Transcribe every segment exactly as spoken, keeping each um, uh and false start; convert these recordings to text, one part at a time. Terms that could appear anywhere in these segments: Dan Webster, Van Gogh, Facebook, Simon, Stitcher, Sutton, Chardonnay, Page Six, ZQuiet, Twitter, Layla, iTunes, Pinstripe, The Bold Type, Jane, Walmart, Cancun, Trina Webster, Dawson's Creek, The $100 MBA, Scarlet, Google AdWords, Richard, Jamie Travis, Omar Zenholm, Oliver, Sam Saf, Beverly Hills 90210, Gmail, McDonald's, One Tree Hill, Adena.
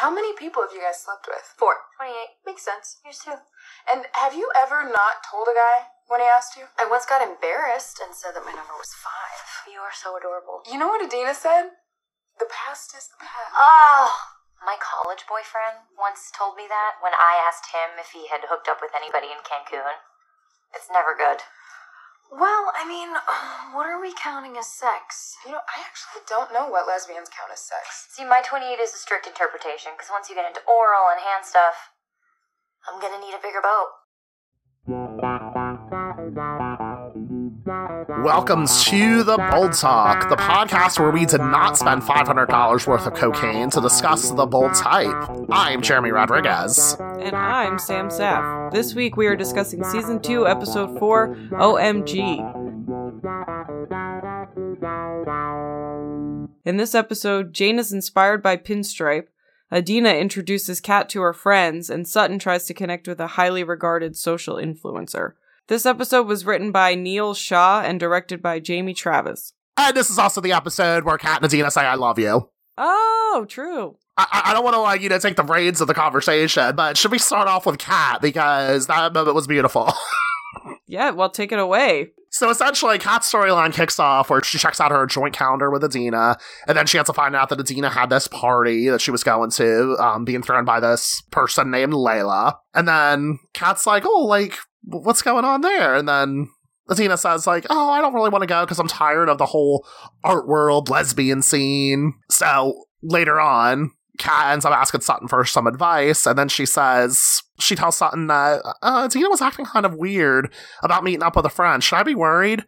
How many people have you guys slept with? Four. twenty-eight. Makes sense. Here's two. And have you ever not told a guy when he asked you? I once got embarrassed and said that my number was five. You are so adorable. You know what Adena said? The past is the past. Oh, my college boyfriend once told me that when I asked him if he had hooked up with anybody in Cancun. It's never good. Well, I mean, what are we counting as sex? You know, I actually don't know what lesbians count as sex. See, my twenty-eight is a strict interpretation, because once you get into oral and hand stuff, I'm gonna need a bigger boat. Welcome to The Bold Talk, the podcast where we did not spend five hundred dollars worth of cocaine to discuss The Bold Type. I'm Jeremy Rodriguez. And I'm Sam Saf. This week we are discussing Season two, Episode four, O M G. In this episode, Jane is inspired by Pinstripe, Adena introduces Kat to her friends, and Sutton tries to connect with a highly regarded social influencer. This episode was written by Neil Shaw and directed by Jamie Travis. And this is also the episode where Kat and Adena say, I love you. Oh, true. I, I don't want to allow you to take the reins of the conversation, but should we start off with Kat? Because that moment was beautiful. Yeah, well, take it away. So essentially, Kat's storyline kicks off where she checks out her joint calendar with Adena, and then she has to find out that Adena had this party that she was going to, um, being thrown by this person named Layla. And then Kat's like, oh, like... what's going on there? And then Adena says, like, oh, I don't really want to go because I'm tired of the whole art world lesbian scene. So later on, Kat ends up asking Sutton for some advice, and then she says, she tells Sutton that uh, Adena was acting kind of weird about meeting up with a friend. Should I be worried?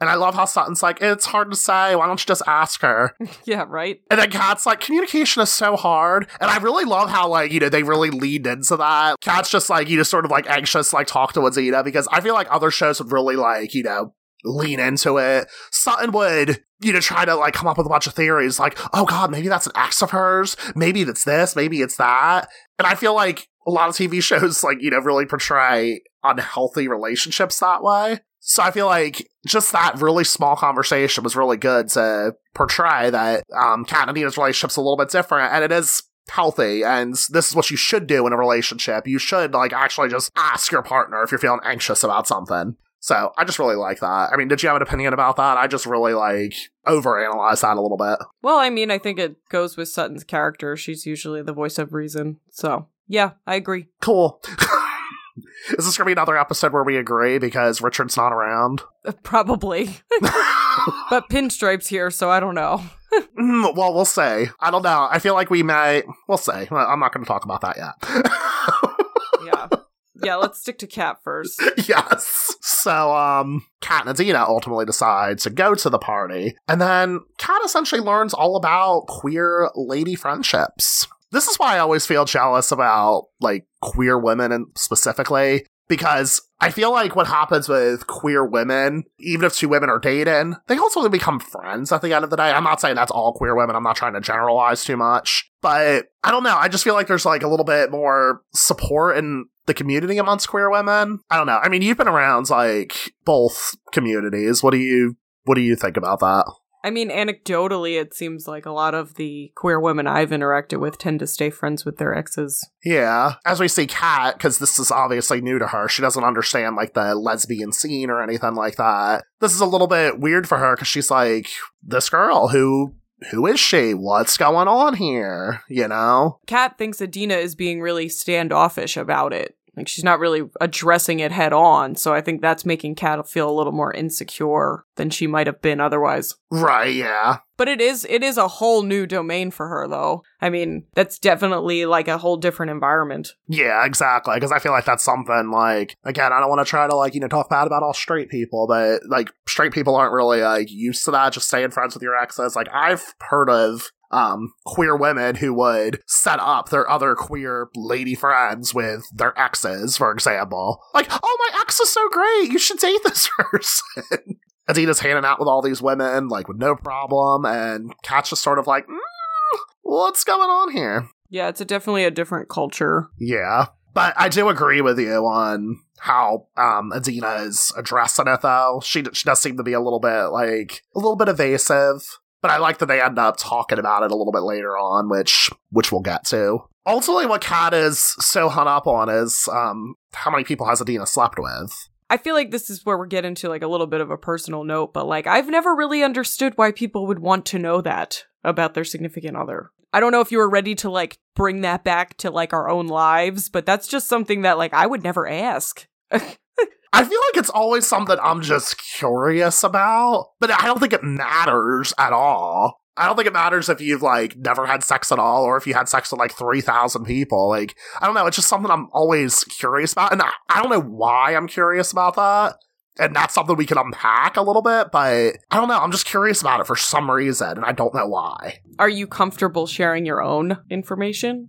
And I love how Sutton's like, it's hard to say. Why don't you just ask her? Yeah, right. And then Kat's like, communication is so hard. And I really love how, like, you know, they really leaned into that. Kat's just like, you know, sort of like anxious, like talk to Adena, because I feel like other shows would really, like, you know, lean into it. Sutton would, you know, try to like come up with a bunch of theories like, oh God, maybe that's an ex of hers. Maybe it's this, maybe it's that. And I feel like a lot of T V shows, like, you know, really portray unhealthy relationships that way. So I feel like just that really small conversation was really good to portray that um, Kat and Adena's relationship's a little bit different, and it is healthy, and this is what you should do in a relationship. You should, like, actually just ask your partner if you're feeling anxious about something. So I just really like that. I mean, did you have an opinion about that? I just really, like, overanalyzed that a little bit. Well, I mean, I think it goes with Sutton's character. She's usually the voice of reason. So, yeah, I agree. Cool. Is this going to be another episode where we agree because Richard's not around? Probably. But Pinstripe's here, so I don't know. mm, well, we'll see. I don't know. I feel like we might... We'll see. I'm not going to talk about that yet. Yeah. Yeah, let's stick to Kat first. Yes. So, um, Kat and Adena ultimately decide to go to the party. And then Kat essentially learns all about queer lady friendships. This is why I always feel jealous about, like, queer women and specifically, because I feel like what happens with queer women, even if two women are dating, they also become friends at the end of the day. I'm not saying that's all queer women. I'm not trying to generalize too much. But I don't know. I just feel like there's, like, a little bit more support in the community amongst queer women. I don't know. I mean, you've been around, like, both communities. What do you, what do you think about that? I mean, anecdotally, it seems like a lot of the queer women I've interacted with tend to stay friends with their exes. Yeah. As we see Kat, because this is obviously new to her, she doesn't understand, like, the lesbian scene or anything like that. This is a little bit weird for her, because she's like, this girl, who... who is she? What's going on here? You know? Kat thinks Adena is being really standoffish about it. Like, she's not really addressing it head on, so I think that's making Kat feel a little more insecure than she might have been otherwise. Right, yeah. But it is it is a whole new domain for her, though. I mean, that's definitely, like, a whole different environment. Yeah, exactly, because I feel like that's something, like, again, I don't want to try to, like, you know, talk bad about all straight people, but, like, straight people aren't really, like, used to that, just staying friends with your exes. Like, I've heard of... Um, queer women who would set up their other queer lady friends with their exes, for example. Like, oh, my ex is so great! You should date this person! Adena's hanging out with all these women, like, with no problem, and Kat's just sort of like, mm, what's going on here? Yeah, it's a definitely a different culture. Yeah. But I do agree with you on how um, Adena is addressing it, though. She, she does seem to be a little bit, like, a little bit evasive. But I like that they end up talking about it a little bit later on, which which we'll get to. Ultimately, what Kat is so hung up on is um, how many people has Adena slept with? I feel like this is where we get into like a little bit of a personal note, but like I've never really understood why people would want to know that about their significant other. I don't know if you were ready to like bring that back to like our own lives, but that's just something that like I would never ask. I feel like it's always something I'm just curious about, but I don't think it matters at all. I don't think it matters if you've, like, never had sex at all or if you had sex with, like, three thousand people. Like, I don't know. It's just something I'm always curious about. And I, I don't know why I'm curious about that. And that's something we can unpack a little bit. But I don't know. I'm just curious about it for some reason. And I don't know why. Are you comfortable sharing your own information?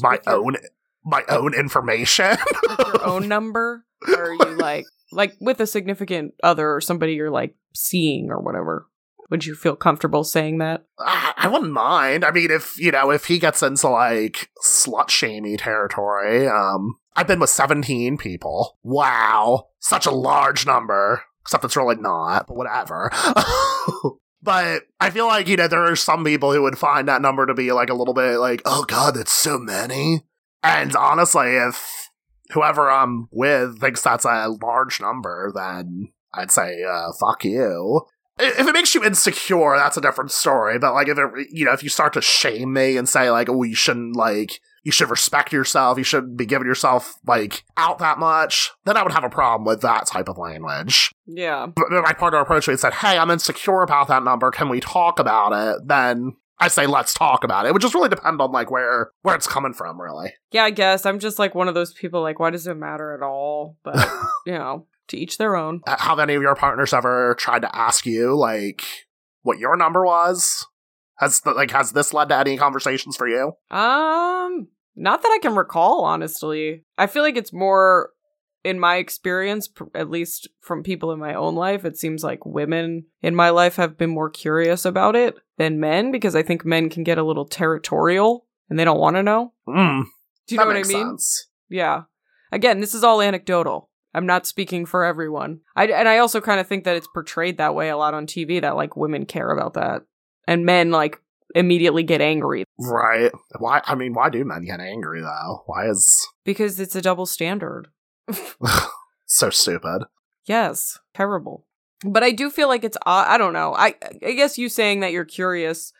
My own my own information? Your own number? Or are you, like, like, with a significant other or somebody you're, like, seeing or whatever? Would you feel comfortable saying that? I, I wouldn't mind. I mean, if, you know, if he gets into, like, slut-shamey territory, um, I've been with seventeen people. Wow. Such a large number. Except it's really not, but whatever. But I feel like, you know, there are some people who would find that number to be, like, a little bit, like, oh, God, that's so many. And honestly, if whoever I'm with thinks that's a large number, then I'd say, uh, fuck you. If it makes you insecure, that's a different story. But, like, if it, you know, if you start to shame me and say, like, oh, you shouldn't, like, you should respect yourself, you shouldn't be giving yourself, like, out that much, then I would have a problem with that type of language. Yeah. But if my partner approached me and said, hey, I'm insecure about that number, can we talk about it? Then I say, let's talk about it. It would just really depend on, like, where, where it's coming from, really. Yeah, I guess. I'm just, like, one of those people, like, why does it matter at all? But, you know. To each their own. Have any of your partners ever tried to ask you, like, what your number was? Has the, like has this led to any conversations for you? Um, not that I can recall, honestly. I feel like it's more, in my experience, pr- at least from people in my own life, it seems like women in my life have been more curious about it than men, because I think men can get a little territorial, and they don't want to know. Mm, Do you know what I mean? That makes sense. Yeah. Again, this is all anecdotal. I'm not speaking for everyone. I, and I also kind of think that it's portrayed that way a lot on T V, that, like, women care about that. And men, like, immediately get angry. Right. Why? I mean, why do men get angry, though? Why is... Because it's a double standard. So stupid. Yes. Terrible. But I do feel like it's... Uh, I don't know. I, I guess you saying that you're curious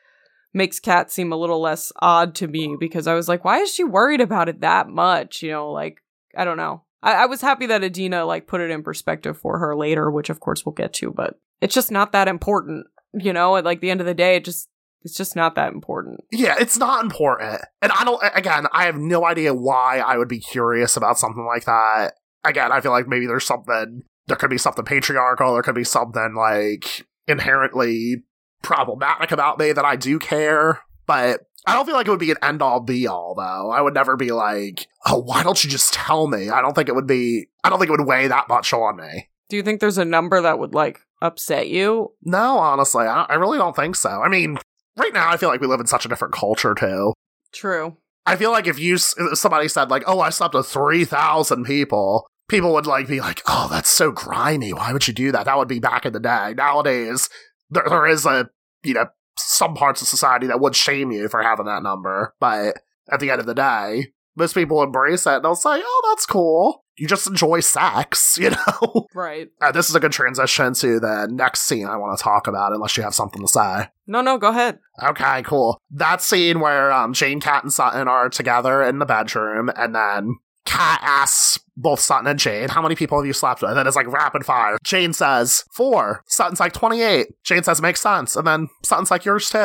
makes Kat seem a little less odd to me, because I was like, why is she worried about it that much? You know, like, I don't know. I-, I was happy that Adena, like, put it in perspective for her later, which, of course, we'll get to, but it's just not that important, you know? At, like, the end of the day, it just it's just not that important. Yeah, it's not important. And I don't, again, I have no idea why I would be curious about something like that. Again, I feel like maybe there's something, there could be something patriarchal, there could be something, like, inherently problematic about me that I do care, but... I don't feel like it would be an end-all, be-all, though. I would never be like, oh, why don't you just tell me? I don't think it would be... I don't think it would weigh that much on me. Do you think there's a number that would, like, upset you? No, honestly. I, I really don't think so. I mean, right now, I feel like we live in such a different culture, too. True. I feel like if you if somebody said, like, oh, I slept with three thousand people, people would, like, be like, oh, that's so grimy. Why would you do that? That would be back in the day. Nowadays, there, there is a, you know... some parts of society that would shame you for having that number, but at the end of the day, most people embrace it and they'll say, oh, that's cool. You just enjoy sex, you know? Right. Uh, this is a good transition to the next scene I want to talk about, unless you have something to say. No, no, go ahead. Okay, cool. That scene where um, Jane, Kat, and Sutton are together in the bedroom, and then Kat asks both Sutton and Jane, how many people have you slept with? And it's like rapid fire. Jane says, four. Sutton's like, twenty-eight. Jane says, makes sense. And then Sutton's like, yours too.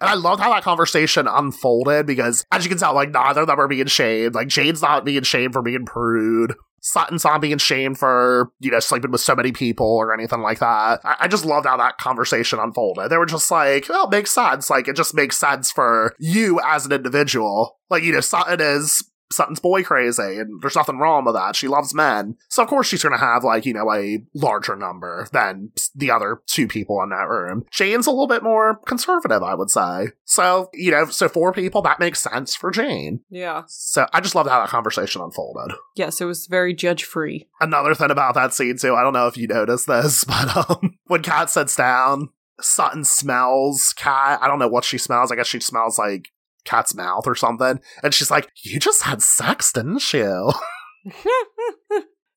And I loved how that conversation unfolded, because as you can tell, like, neither of them are being shamed. Like, Jane's not being shamed for being prude. Sutton's not being shamed for, you know, sleeping with so many people or anything like that. I, I just loved how that conversation unfolded. They were just like, oh, it makes sense. Like, it just makes sense for you as an individual. Like, you know, Sutton is... Sutton's boy crazy, and there's nothing wrong with that. She loves men. So, of course, she's going to have, like, you know, a larger number than the other two people in that room. Jane's a little bit more conservative, I would say. So, you know, so four people, that makes sense for Jane. Yeah. So, I just loved how that conversation unfolded. Yes, it was very judge-free. Another thing about that scene, too, I don't know if you noticed this, but um, when Kat sits down Sutton smells Kat. I don't know what she smells. I guess she smells like Kat's mouth or something. And she's like, you just had sex, didn't you?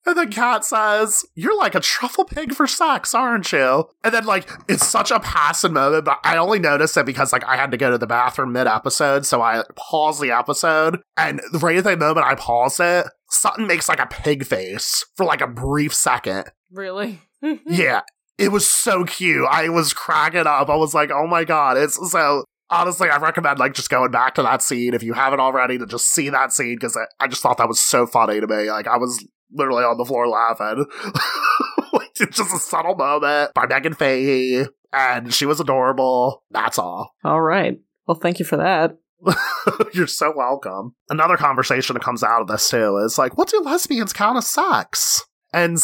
And then Kat says, you're like a truffle pig for sex, aren't you? And then, like, it's such a passing moment, but I only noticed it because, like, I had to go to the bathroom mid-episode, so I paused the episode, and right at the moment I paused it, Sutton makes, like, a pig face for, like, a brief second. Really? Yeah. It was so cute. I was cracking up. I was like, oh my god. It's so... Honestly, I recommend, like, just going back to that scene if you haven't already, to just see that scene, because I, I just thought that was so funny to me. Like, I was literally on the floor laughing. Like, it's just a subtle moment by Megan Fahy, and she was adorable. That's all. All right. Well, thank you for that. You're so welcome. Another conversation that comes out of this, too, is, like, what do lesbians count as sex? And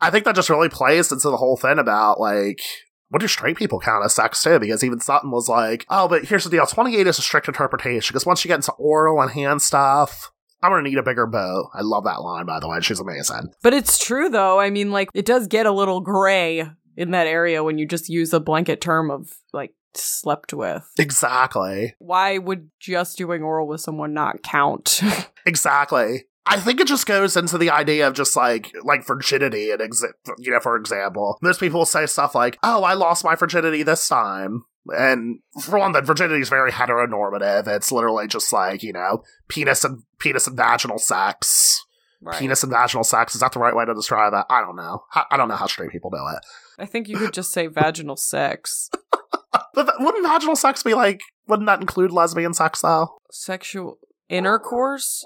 I think that just really plays into the whole thing about, like... what do straight people count as sex, too? Because even Sutton was like, oh, but here's the deal. twenty-eight is a strict interpretation, because once you get into oral and hand stuff, I'm going to need a bigger bow. I love that line, by the way. She's amazing. But it's true, though. I mean, like, it does get a little gray in that area when you just use a blanket term of, like, slept with. Exactly. Why would just doing oral with someone not count? Exactly. I think it just goes into the idea of just, like, like virginity, and ex- you know, for example. Most people will say stuff like, oh, I lost my virginity this time. And for one, that virginity is very heteronormative. It's literally just, like, you know, penis and penis and vaginal sex. Right. Penis and vaginal sex. Is that the right way to describe that? I don't know. I don't know how straight people do it. I think you could just say vaginal sex. But th- wouldn't vaginal sex be, like, wouldn't that include lesbian sex, though? Sexual intercourse?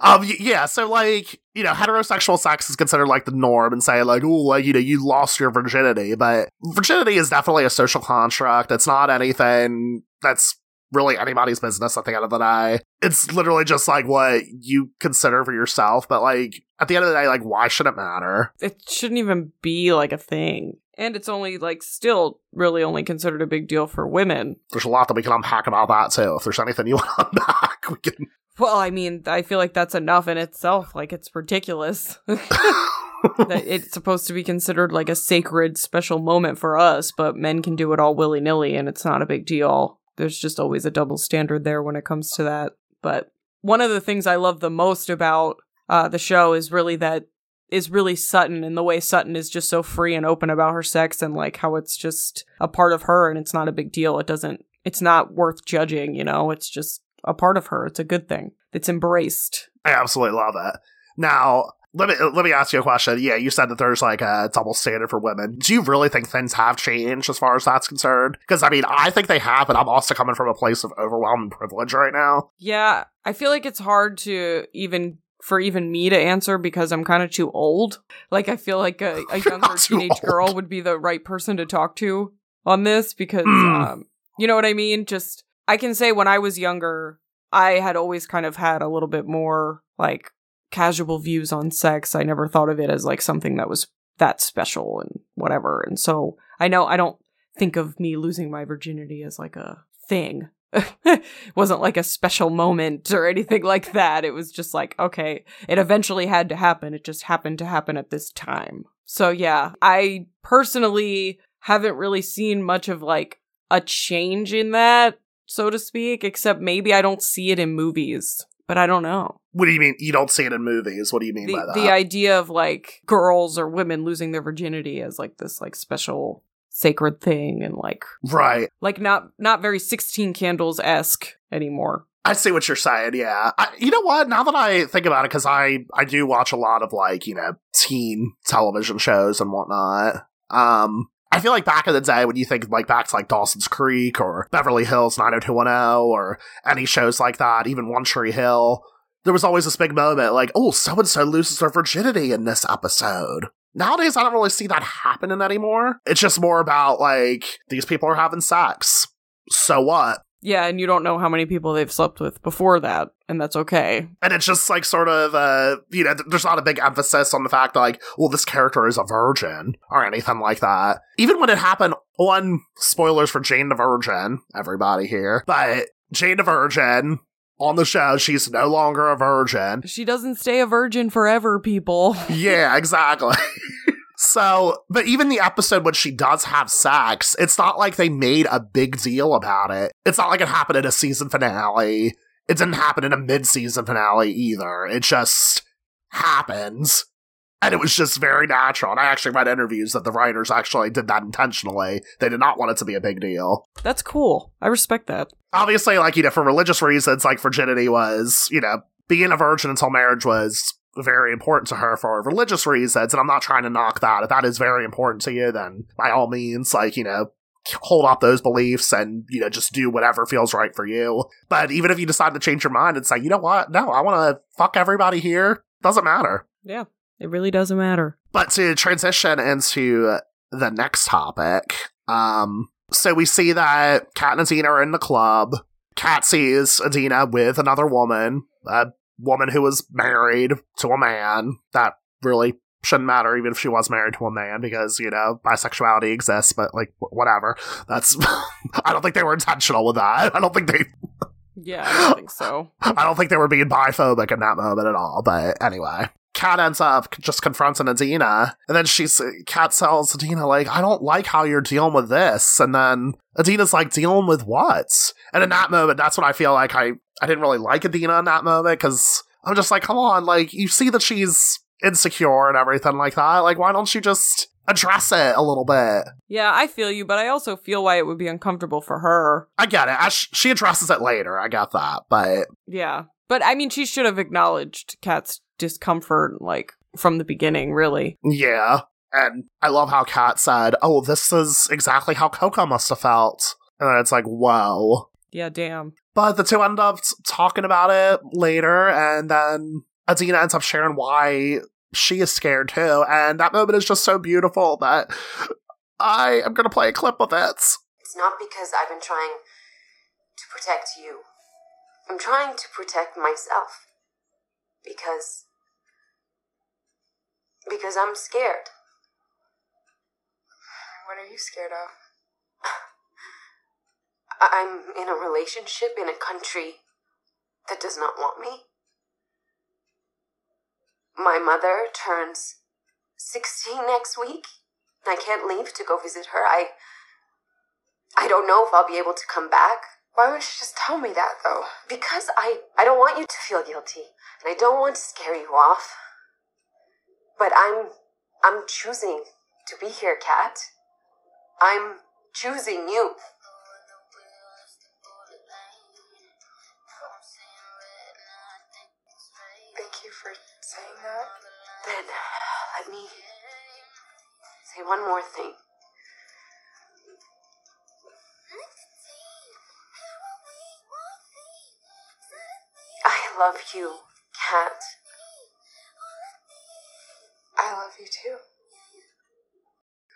Um, yeah, so, like, you know, heterosexual sex is considered, like, the norm, and say, like, ooh, you know, you lost your virginity, but virginity is definitely a social construct. It's not anything that's really anybody's business at the end of the day. It's literally just, like, what you consider for yourself, but, like, at the end of the day, like, why should it matter? It shouldn't even be, like, a thing. And it's only, like, still really only considered a big deal for women. There's a lot that we can unpack about that, too. If there's anything you want to unpack, we can... Well, I mean, I feel like that's enough in itself. Like, it's ridiculous that it's supposed to be considered, like, a sacred special moment for us, but men can do it all willy-nilly, and it's not a big deal. There's just always a double standard there when it comes to that. But one of the things I love the most about uh, the show is really that is really Sutton, and the way Sutton is just so free and open about her sex, and, like, how it's just a part of her and it's not a big deal. It doesn't, it's not worth judging, you know, it's just a part of her. It's a good thing. It's embraced. I absolutely love that. Now, let me, let me ask you a question. Yeah, you said that there's, like, a double standard for women. Do you really think things have changed as far as that's concerned? Because, I mean, I think they have, but I'm also coming from a place of overwhelming privilege right now. Yeah, I feel like it's hard to even... for even me to answer, because I'm kind of too old. Like, I feel like a, a younger teenage girl would be the right person to talk to on this, because, um, you know what I mean? Just, I can say when I was younger, I had always kind of had a little bit more, like, casual views on sex. I never thought of it as, like, something that was that special and whatever. And so, I know I don't think of me losing my virginity as, like, a thing. It wasn't like a special moment or anything like that. It was just like, okay, it eventually had to happen. It just happened to happen at this time. So yeah, I personally haven't really seen much of, like, a change in that, so to speak, except maybe I don't see it in movies, but I don't know. What do you mean you don't see it in movies? What do you mean the, by that? The idea of, like, girls or women losing their virginity as, like, this, like, special... sacred thing, and, like, right, like, not not very sixteen Candles-esque anymore. I see what you're saying. Yeah, I, you know what? Now that I think about it, because I I do watch a lot of, like, you know, teen television shows and whatnot. Um, I feel like back in the day when you think, like, back to, like, Dawson's Creek or Beverly Hills nine oh two one oh or any shows like that, even One Tree Hill, there was always this big moment like, oh, so and so loses their virginity in this episode. Nowadays, I don't really see that happening anymore. It's just more about, like, these people are having sex. So what? Yeah, and you don't know how many people they've slept with before that, and that's okay. And it's just, like, sort of, uh, you know, th- there's not a big emphasis on the fact that, like, well, this character is a virgin, or anything like that. Even when it happened on, spoilers for Jane the Virgin, everybody here, but Jane the Virgin... on the show, she's no longer a virgin. She doesn't stay a virgin forever, people. Yeah, exactly. So, but even the episode when she does have sex, it's not like they made a big deal about it. It's not like it happened in a season finale. It didn't happen in a mid-season finale either. It just happens. And it was just very natural. And I actually read interviews that the writers actually did that intentionally. They did not want it to be a big deal. That's cool. I respect that. Obviously, like, you know, for religious reasons, like, virginity was, you know, being a virgin until marriage was very important to her for religious reasons. And I'm not trying to knock that. If that is very important to you, then by all means, like, you know, hold up those beliefs and, you know, just do whatever feels right for you. But even if you decide to change your mind and say, you know what, no, I want to fuck everybody here, doesn't matter. Yeah. It really doesn't matter. But to transition into the next topic, um, so we see that Kat and Adena are in the club. Kat sees Adena with another woman, a woman who was married to a man. That really shouldn't matter even if she was married to a man because, you know, bisexuality exists, but, like, whatever. That's I don't think they were intentional with that. I don't think they... Yeah, I don't think so. I don't think they were being biphobic in that moment at all, but anyway. Kat ends up just confronting Adena, and then she's Kat tells Adena, like, I don't like how you're dealing with this. And then Adena's like, dealing with what? And in that moment, that's when I feel like I, I didn't really like Adena in that moment, because I'm just like, come on, like, you see that she's insecure and everything like that. Like, why don't you just address it a little bit? Yeah, I feel you, but I also feel why it would be uncomfortable for her. I get it. I sh- she addresses it later. I get that, but... Yeah. But, I mean, she should have acknowledged Kat's discomfort, like, from the beginning, really. Yeah. And I love how Kat said, oh, this is exactly how Coco must have felt. And then it's like, whoa. Yeah, damn. But the two end up talking about it later, and then Adena ends up sharing why she is scared, too. And that moment is just so beautiful that I am going to play a clip of it. It's not because I've been trying to protect you. I'm trying to protect myself because, because I'm scared. What are you scared of? I'm in a relationship in a country that does not want me. My mother turns sixteen next week. I can't leave to go visit her. I, I don't know if I'll be able to come back. Why wouldn't you just tell me that, though? Because I, I don't want you to feel guilty, and I don't want to scare you off. But I'm I'm choosing to be here, Kat. I'm choosing you. Thank you for saying that. Then let me say one more thing. I love you, Kat. I love you too.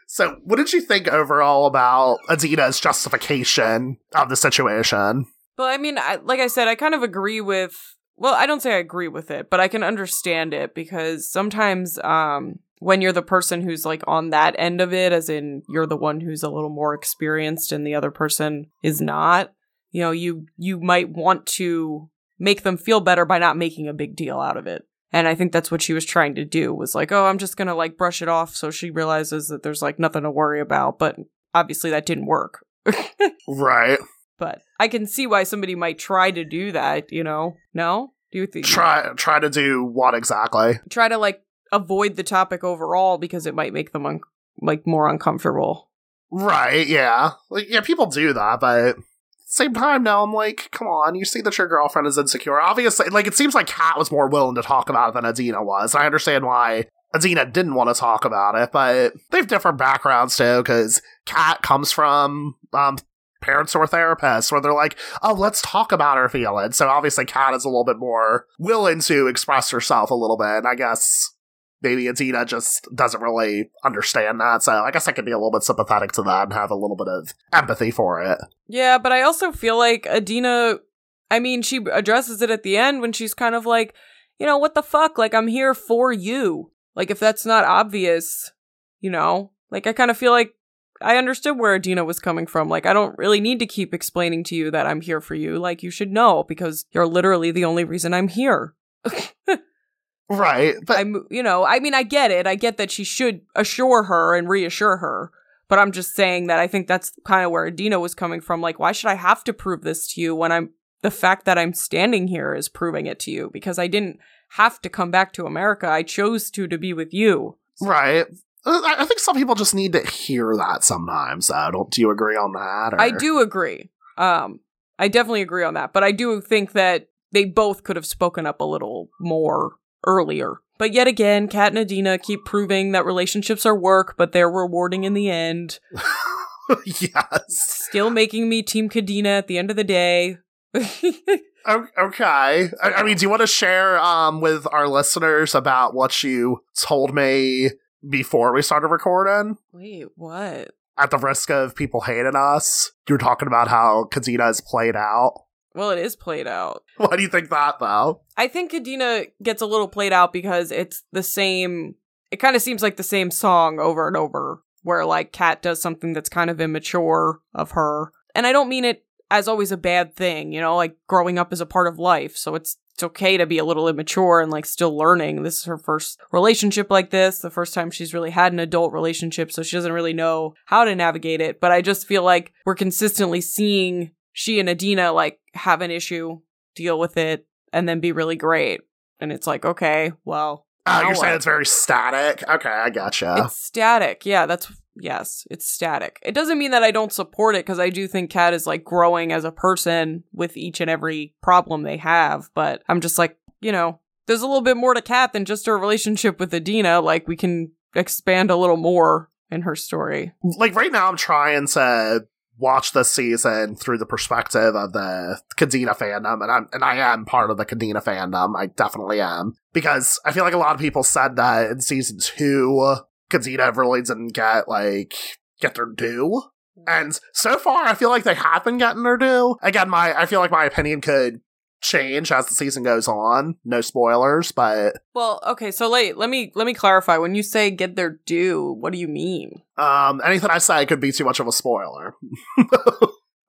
So, what did you think overall about Adena's justification of the situation? Well, I mean, I, like I said, I kind of agree with... Well, I don't say I agree with it, but I can understand it because sometimes um, when you're the person who's like on that end of it, as in you're the one who's a little more experienced and the other person is not, you know, you you might want to make them feel better by not making a big deal out of it. And I think that's what she was trying to do, was like, oh, I'm just going to, like, brush it off so she realizes that there's, like, nothing to worry about. But obviously that didn't work. Right. But I can see why somebody might try to do that, you know? No? Do you think? Try, try to do what exactly? Try to, like, avoid the topic overall because it might make them, un- like, more uncomfortable. Right, yeah. Like, yeah, people do that, but... Same time now, I'm like, come on, you see that your girlfriend is insecure. Obviously, like, it seems like Kat was more willing to talk about it than Adena was. I understand why Adena didn't want to talk about it, but they have different backgrounds, too, because Kat comes from um, parents who are therapists, where they're like, oh, let's talk about her feelings. So obviously Kat is a little bit more willing to express herself a little bit, and I guess maybe Adena just doesn't really understand that, so I guess I could be a little bit sympathetic to that and have a little bit of empathy for it. Yeah, but I also feel like Adena, I mean, she addresses it at the end when she's kind of like, you know, what the fuck? Like, I'm here for you. Like, if that's not obvious, you know? Like, I kind of feel like I understood where Adena was coming from. Like, I don't really need to keep explaining to you that I'm here for you. Like, you should know, because you're literally the only reason I'm here. Right. But I'm, you know, I mean, I get it. I get that she should assure her and reassure her. But I'm just saying that I think that's kind of where Adena was coming from. Like, why should I have to prove this to you when I'm the fact that I'm standing here is proving it to you? Because I didn't have to come back to America. I chose to to be with you. So. Right. I think some people just need to hear that sometimes. Uh, don't do you agree on that? Or? I do agree. Um, I definitely agree on that. But I do think that they both could have spoken up a little more earlier. But yet again, Kat and Adena keep proving that relationships are work, but they're rewarding in the end. Yes. Still making me Team Kadena at the end of the day. Okay. I, I mean, do you want to share um, with our listeners about what you told me before we started recording? Wait, what? At the risk of people hating us, you were talking about how Kadena is played out. Well, it is played out. Why do you think that, though? I think Kadena gets a little played out because it's the same... It kind of seems like the same song over and over, where, like, Kat does something that's kind of immature of her. And I don't mean it as always a bad thing, you know? Like, growing up is a part of life, so it's it's okay to be a little immature and, like, still learning. This is her first relationship like this, the first time she's really had an adult relationship, so she doesn't really know how to navigate it. But I just feel like we're consistently seeing... she and Adena, like, have an issue, deal with it, and then be really great. And it's like, okay, well. Oh, you're saying it's very static? Okay, I gotcha. It's static. Yeah, that's, yes, it's static. It doesn't mean that I don't support it, because I do think Kat is, like, growing as a person with each and every problem they have. But I'm just like, you know, there's a little bit more to Kat than just her relationship with Adena. Like, we can expand a little more in her story. Like, right now I'm trying to... watch this season through the perspective of the Kadena fandom, and I'm and I am part of the Kadena fandom. I definitely am, because I feel like a lot of people said that in season two, Kadena really didn't get like get their due, and so far I feel like they have been getting their due. Again, my I feel like my opinion could change as the season goes on. No spoilers, but well, okay. So late. Let me let me clarify. When you say get their due, what do you mean? Um, anything I say could be too much of a spoiler.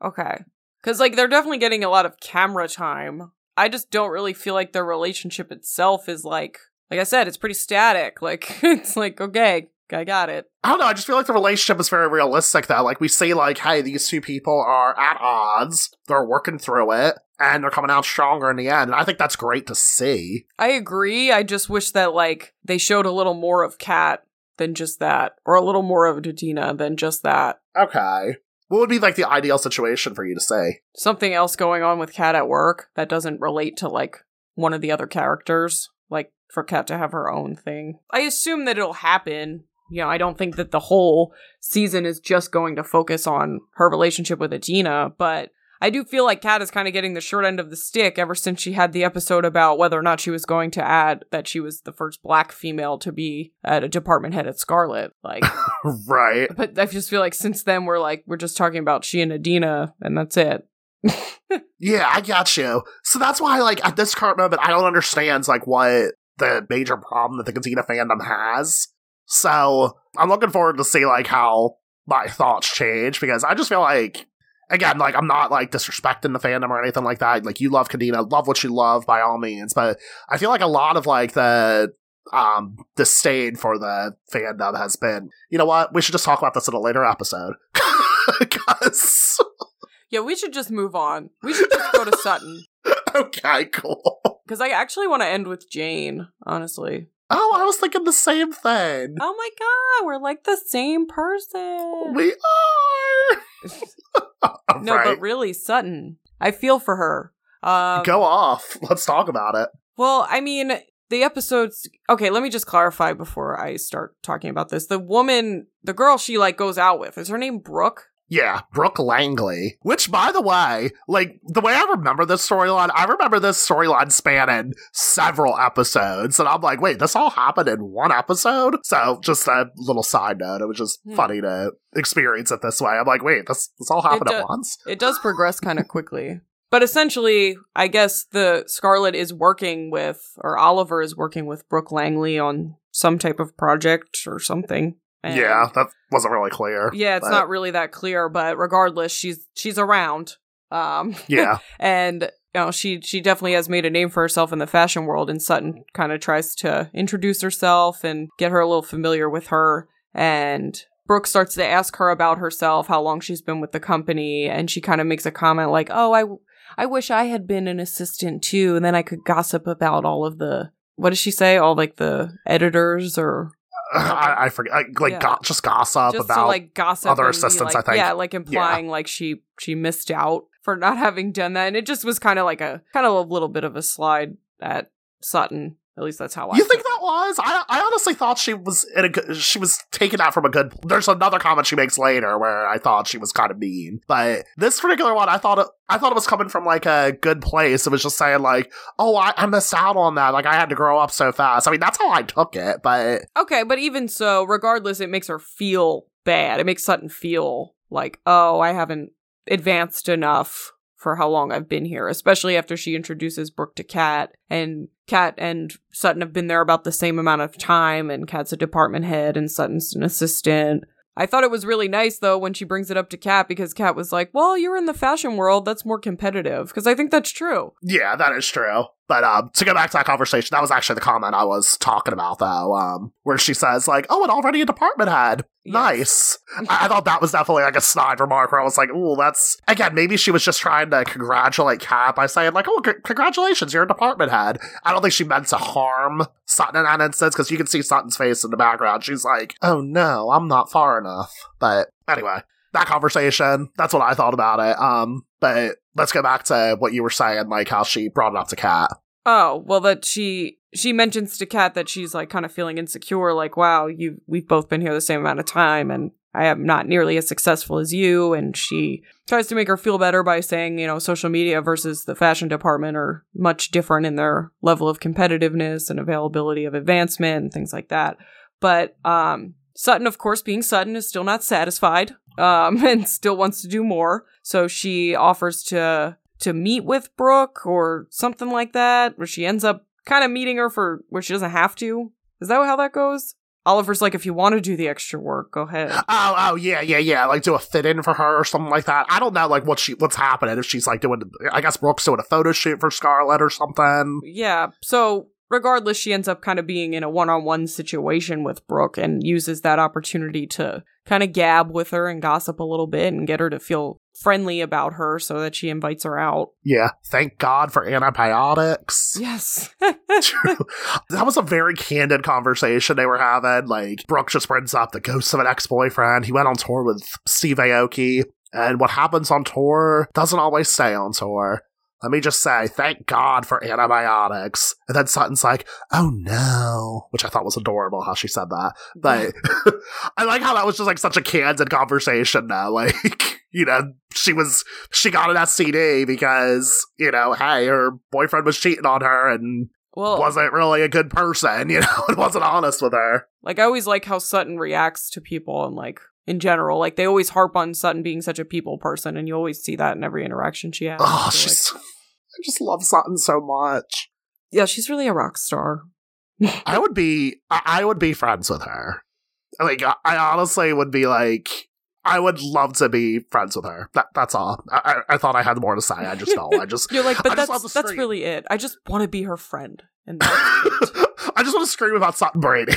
Okay, because like they're definitely getting a lot of camera time. I just don't really feel like their relationship itself is like like I said, it's pretty static. Like it's like okay. I got it. I don't know. I just feel like the relationship is very realistic, though. Like, we see, like, hey, these two people are at odds. They're working through it. And they're coming out stronger in the end. And I think that's great to see. I agree. I just wish that, like, they showed a little more of Kat than just that. Or a little more of Adena than just that. Okay. What would be, like, the ideal situation for you to say? Something else going on with Kat at work that doesn't relate to, like, one of the other characters. Like, for Kat to have her own thing. I assume that it'll happen. You know, I don't think that the whole season is just going to focus on her relationship with Adena, but I do feel like Kat is kind of getting the short end of the stick ever since she had the episode about whether or not she was going to add that she was the first black female to be at a department head at Scarlet. Like, right. But I just feel like since then we're like, we're just talking about she and Adena and that's it. Yeah, I got you. So that's why, like, at this current moment, I don't understand, like, what the major problem that the Kadena fandom has. So I'm looking forward to see, like, how my thoughts change, because I just feel like, again, like, I'm not, like, disrespecting the fandom or anything like that. Like, you love Kadena, love what you love by all means, but I feel like a lot of, like, the um disdain for the fandom has been, you know what, we should just talk about this in a later episode. Because... yeah, we should just move on. We should just go to Sutton. Okay, cool. Because I actually want to end with Jane, honestly. Oh, I was thinking the same thing. Oh my god, we're like the same person. We are. No, right. But really, Sutton. I feel for her. Um, Go off. Let's talk about it. Well, I mean, the episodes... Okay, let me just clarify before I start talking about this. The woman, the girl she, like, goes out with, is her name Brooke? Yeah, Brooke Langley. Which, by the way, like, the way I remember this storyline, I remember this storyline spanning several episodes. And I'm like, wait, this all happened in one episode? So, just a little side note. It was just hmm. funny to experience it this way. I'm like, wait, this, this all happened do- at once? It does progress kind of quickly. But essentially, I guess the Scarlet is working with, or Oliver is working with Brooke Langley on some type of project or something. And yeah, that wasn't really clear. Yeah, it's but. not really that clear, but regardless, she's she's around. Um, yeah. And you know, she she definitely has made a name for herself in the fashion world, and Sutton kind of tries to introduce herself and get her a little familiar with her. And Brooke starts to ask her about herself, how long she's been with the company, and she kind of makes a comment like, oh, I, I wish I had been an assistant too, and then I could gossip about all of the, what does she say, all like the editors or... I, I forget, I, like, yeah. go- just gossip just about to, like, gossip other assistants, like, I think. Yeah, like implying yeah. like she she missed out for not having done that. And it just was kind of like a, kind of a little bit of a slide at Sutton. At least that's how I You think it. that was? I I honestly thought she was in a good, she was taken out from a good, there's another comment she makes later where I thought she was kind of mean. But this particular one, I thought it, I thought it was coming from like a good place. It was just saying like, oh, I, I missed out on that. Like I had to grow up so fast. I mean, that's how I took it, but. Okay, but even so, regardless, it makes her feel bad. It makes Sutton feel like, oh, I haven't advanced enough for how long I've been here, especially after she introduces Brooke to Kat, and Kat and Sutton have been there about the same amount of time, and Kat's a department head and Sutton's an assistant. I thought it was really nice though when she brings it up to Kat, because Kat was like, well, you're in the fashion world, that's more competitive, because I think that's true. Yeah, that is true. But um, to go back to that conversation, that was actually the comment I was talking about, though, um, where she says, like, oh, and already a department head. Yes. Nice. I-, I thought that was definitely, like, a snide remark where I was like, ooh, that's... Again, maybe she was just trying to congratulate Kat by saying, like, oh, c- congratulations, you're a department head. I don't think she meant to harm Sutton in that instance, because you can see Sutton's face in the background. She's like, oh, no, I'm not far enough. But anyway, that conversation, that's what I thought about it. Um, but... Let's go back to what you were saying, like how she brought it up to Kat. Oh, well, that she she mentions to Kat that she's like kind of feeling insecure, like, wow, you we've both been here the same amount of time and I am not nearly as successful as you. And she tries to make her feel better by saying, you know, social media versus the fashion department are much different in their level of competitiveness and availability of advancement and things like that. But um, Sutton, of course, being Sutton, is still not satisfied. Um, and still wants to do more. So she offers to to meet with Brooke or something like that, where she ends up kind of meeting her for where she doesn't have to. Is that how that goes? Oliver's like, if you want to do the extra work, go ahead. Oh, oh, yeah, yeah, yeah. Like, do a fit-in for her or something like that. I don't know, like, what she, what's happening. If she's, like, doing, I guess Brooke's doing a photo shoot for Scarlet or something. Yeah, so... Regardless, she ends up kind of being in a one-on-one situation with Brooke and uses that opportunity to kind of gab with her and gossip a little bit and get her to feel friendly about her so that she invites her out. Yeah. Thank God for antibiotics. Yes. That was a very candid conversation they were having. Like, Brooke just brings up the ghost of an ex-boyfriend. He went on tour with Steve Aoki, and what happens on tour doesn't always stay on tour. Let me just say, thank God for antibiotics. And then Sutton's like, oh no, which I thought was adorable how she said that. But I like how that was just like such a candid conversation now. Like, you know, she was, she got an S T D because, you know, hey, her boyfriend was cheating on her and well, wasn't really a good person, you know, and wasn't honest with her. Like, I always like how Sutton reacts to people and like, in general, like they always harp on Sutton being such a people person, and you always see that in every interaction she has. Oh, she's like, I just love Sutton so much. Yeah, she's really a rock star. I would be, I would be friends with her. Like, I honestly would be like, I would love to be friends with her. That, that's all. I, I thought I had more to say. I just don't. I just you're like, but I that's that's really it. I just want to be her friend, and I just want to scream about Sutton Brady.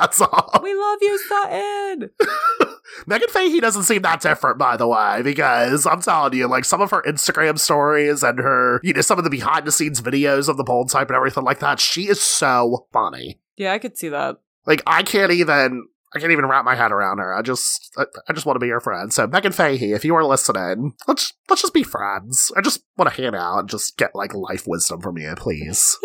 That's all. We love you, Sutton. Megan Fahy doesn't seem that different, by the way, because I'm telling you, like, some of her Instagram stories and her, you know, some of the behind-the-scenes videos of The Bold Type and everything like that, she is so funny. Yeah, I could see that. Like, I can't even, I can't even wrap my head around her. I just, I, I just want to be your friend. So, Megan Fahy, if you are listening, let's, let's just be friends. I just want to hang out and just get, like, life wisdom from you, please.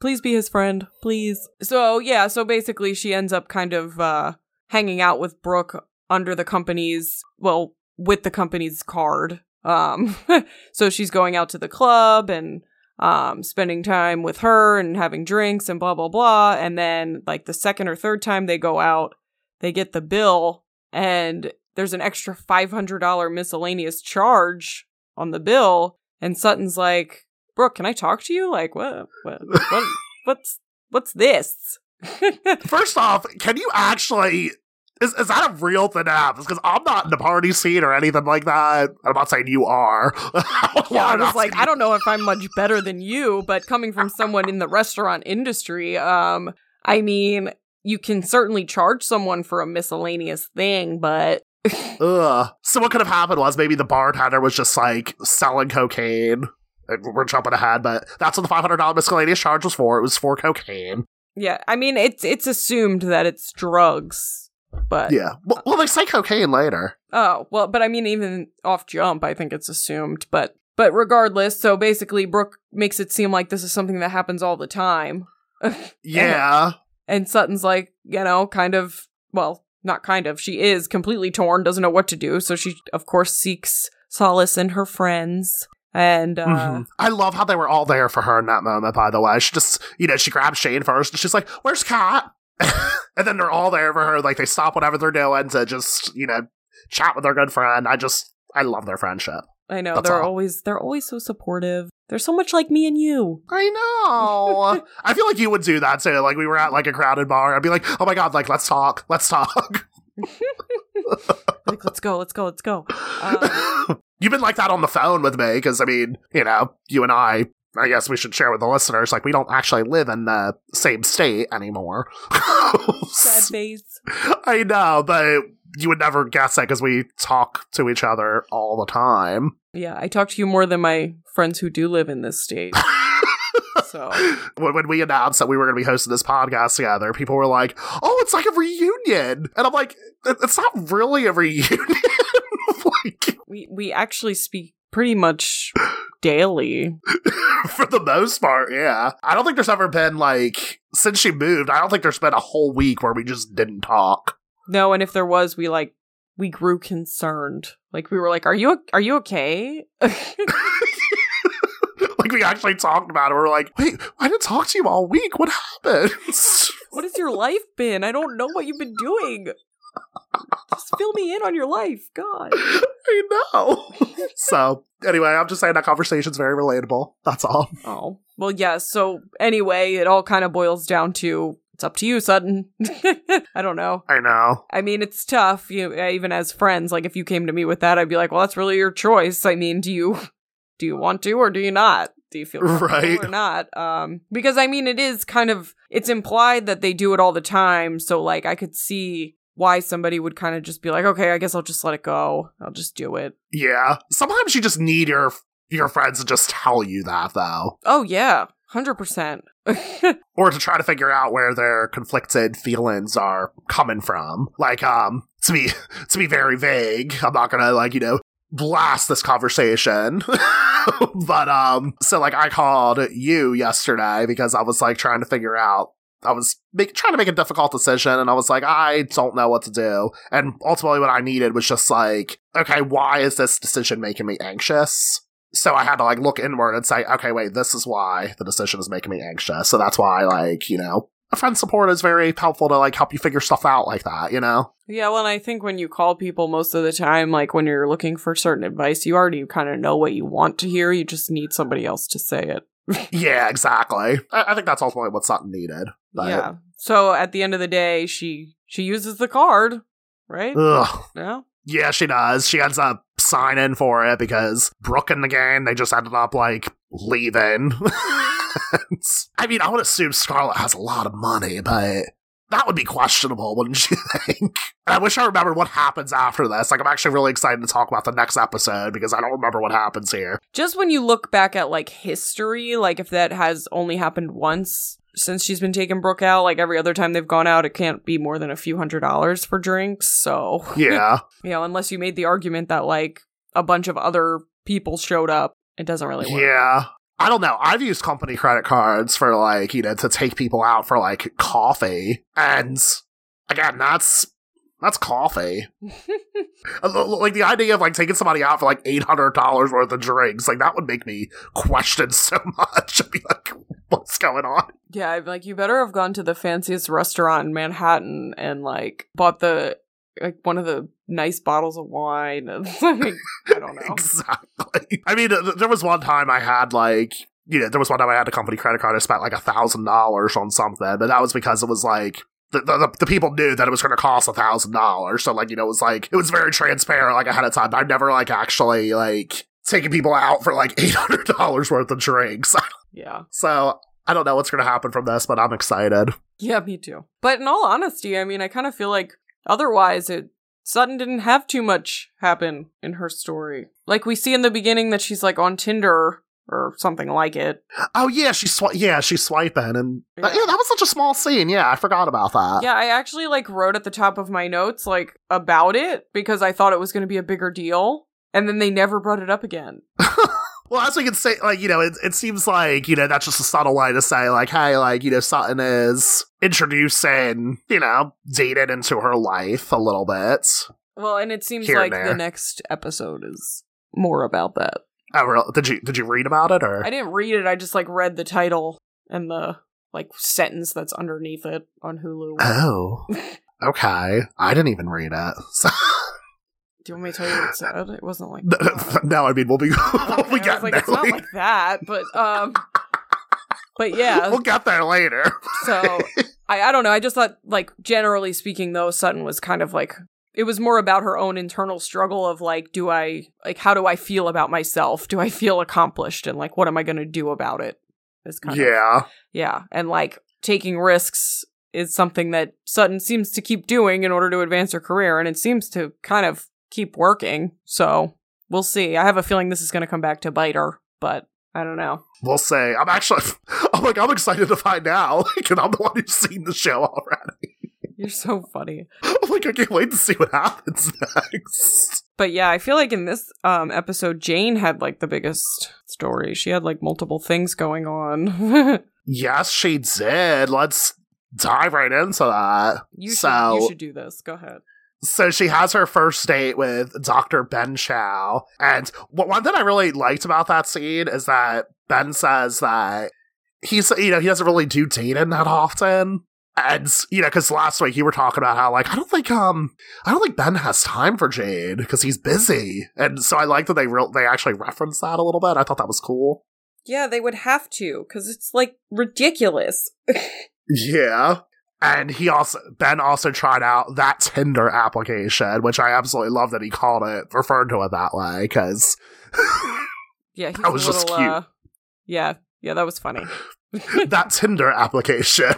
Please be his friend, please. So, yeah, so basically she ends up kind of uh, hanging out with Brooke under the company's, well, with the company's card. Um, so she's going out to the club and um, spending time with her and having drinks and blah, blah, blah. And then, like, the second or third time they go out, they get the bill, and there's an extra five hundred dollars miscellaneous charge on the bill. And Sutton's like, Brooke, can I talk to you? Like, what, what, what what's, what's this? First off, can you actually Is, is that a real thing that happens? Because I'm not in the party scene or anything like that. I'm not saying you are. Yeah, I was like, I don't know if I'm much better than you, but coming from someone in the restaurant industry, um, I mean, you can certainly charge someone for a miscellaneous thing, but... Ugh. So what could have happened was maybe the bartender was just, like, selling cocaine. We're jumping ahead, but that's what the five hundred dollars miscellaneous charge was for. It was for cocaine. Yeah, I mean, it's it's assumed that it's drugs, but... Yeah. Well, well, they say cocaine later. Oh, well, but I mean, even off jump, I think it's assumed, but... But regardless, so basically, Brooke makes it seem like this is something that happens all the time. Yeah. And, and Sutton's like, you know, kind of... Well, not kind of. She is completely torn, doesn't know what to do, so she, of course, seeks solace in her friends... And uh, mm-hmm. I love how they were all there for her in that moment, by the way. She just, you know, she grabs Shane first and she's like, where's Kat? And then they're all there for her. Like, they stop whatever they're doing to just, you know, chat with their good friend. I just, I love their friendship. I know. That's they're all. always, they're always so supportive. They're so much like me and you. I know. I feel like you would do that too. Like, we were at like a crowded bar. I'd be like, oh my God, like, let's talk. Let's talk. Like, let's go. Let's go. Let's go. Um, You've been like that on the phone with me, because, I mean, you know, you and I, I guess we should share with the listeners, like, we don't actually live in the same state anymore. Sad face. I know, but you would never guess that, because we talk to each other all the time. Yeah, I talk to you more than my friends who do live in this state. So when we announced that we were going to be hosting this podcast together, people were like, oh, it's like a reunion. And I'm like, it's not really a reunion. Like, we we actually speak pretty much daily. For the most part, yeah. I don't think there's ever been, like, since she moved, I don't think there's been a whole week where we just didn't talk. No, and if there was, we, like, we grew concerned. Like, we were like, are you are you okay? Like, we actually talked about it. We were like, wait, I didn't talk to you all week. What happened? What has your life been? I don't know what you've been doing. Just fill me in on your life, God. I know. So, anyway, I'm just saying that conversation's very relatable. That's all. Oh. Well, yeah, so anyway, it all kind of boils down to, it's up to you, Sutton. I don't know. I know. I mean, it's tough, you, even as friends. Like, if you came to me with that, I'd be like, well, that's really your choice. I mean, do you do you want to or do you not? Do you feel right or not? Um, because, I mean, it is kind of, it's implied that they do it all the time. So, like, I could see... why somebody would kind of just be like, okay, I guess I'll just let it go. I'll just do it. Yeah. Sometimes you just need your your friends to just tell you that, though. Oh, yeah. one hundred percent. Or to try to figure out where their conflicted feelings are coming from. Like, um, to be, to be very vague, I'm not gonna, like, you know, blast this conversation. But, um, so, like, I called you yesterday because I was, like, trying to figure out I was make, trying to make a difficult decision, and I was like, I don't know what to do. And ultimately what I needed was just like, okay, why is this decision making me anxious? So I had to, like, look inward and say, okay, wait, this is why the decision is making me anxious. So that's why, like, you know, a friend support is very helpful to, like, help you figure stuff out like that, you know? Yeah, well, and I think when you call people most of the time, like, when you're looking for certain advice, you already kind of know what you want to hear. You just need somebody else to say it. Yeah, exactly. I-, I think that's ultimately what Sutton needed. But... yeah. So at the end of the day, she she uses the card, right? Ugh. Yeah. Yeah, she does. She ends up signing for it because Brooke and the gang, they just ended up, like, leaving. I mean, I would assume Scarlet has a lot of money, but that would be questionable, wouldn't you think? And I wish I remembered what happens after this. Like, I'm actually really excited to talk about the next episode because I don't remember what happens here. Just when you look back at, like, history, like, if that has only happened once since she's been taking Brooke out, like, every other time they've gone out, it can't be more than a few hundred dollars for drinks, so... Yeah. You know, unless you made the argument that, like, a bunch of other people showed up, it doesn't really work. Yeah. I don't know. I've used company credit cards for, like, you know, to take people out for, like, coffee. And, again, that's that's coffee. Like, the idea of, like, taking somebody out for, like, eight hundred dollars worth of drinks, like, that would make me question so much. I'd be like, what's going on? Yeah, I'd be like, you better have gone to the fanciest restaurant in Manhattan and, like, bought the... like, one of the nice bottles of wine. I mean, I don't know. Exactly. I mean, th- there was one time I had, like, you know, there was one time I had a company credit card. I spent, like, a thousand dollars on something, but that was because it was, like, the, the, the people knew that it was going to cost a thousand dollars. So like, you know, it was like, it was very transparent, like ahead of time. I've never like actually like taken people out for like eight hundred dollars worth of drinks. Yeah. So I don't know what's going to happen from this, but I'm excited. Yeah, me too. But in all honesty, I mean, I kind of feel like otherwise it, Sutton didn't have too much happen in her story. Like, we see in the beginning that she's, like, on Tinder or something like it. Oh, yeah, she's sw- yeah, she's swiping. And yeah. Uh, yeah, that was such a small scene. Yeah, I forgot about that. Yeah, I actually, like, wrote at the top of my notes, like, about it because I thought it was going to be a bigger deal. And then they never brought it up again. Well, as we can say, like, you know, it, it seems like, you know, that's just a subtle way to say, like, hey, like, you know, Sutton is introducing, you know, Dayton into her life a little bit. Well, and it seems like the next episode is more about that. Oh, really? Did you, did you read about it, or? I didn't read it, I just, like, read the title and the, like, sentence that's underneath it on Hulu. Oh. Okay. I didn't even read it, so... Do you want me to tell you what it said? It wasn't like that. No, no, I mean, we'll be... We'll okay, be getting like, there it's later. Not like that, but... um, But yeah. We'll get there later. So, I, I don't know. I just thought, like, generally speaking, though, Sutton was kind of like... It was more about her own internal struggle of, like, do I... Like, how do I feel about myself? Do I feel accomplished? And, like, what am I going to do about it? It's kind yeah. of... Yeah. And, like, taking risks is something that Sutton seems to keep doing in order to advance her career. And it seems to kind of... keep working, so we'll see. I have a feeling this is going to come back to bite her, but I don't know. We'll see. I'm actually, I'm like, I'm excited to find out, like, and I'm the one who's seen the show already. You're so funny. I'm like, I can't wait to see what happens next. But yeah, I feel like in this um, episode, Jane had, like, the biggest story. She had, like, multiple things going on. Yes, she did. Let's dive right into that. You should, so- you should do this. Go ahead. So she has her first date with Doctor Ben Chow. And one thing I really liked about that scene is that Ben says that he's, you know, he doesn't really do dating that often. And, you know, because last week you were talking about how, like, I don't think, um, I don't think Ben has time for Jade because he's busy. And so I like that they re- they actually referenced that a little bit. I thought that was cool. Yeah, they would have to because it's, like, ridiculous. Yeah. And he also, Ben also tried out that Tinder application, which I absolutely love that he called it, referred to it that way, because yeah, that was little, just cute. Uh, yeah, yeah, that was funny. That Tinder application.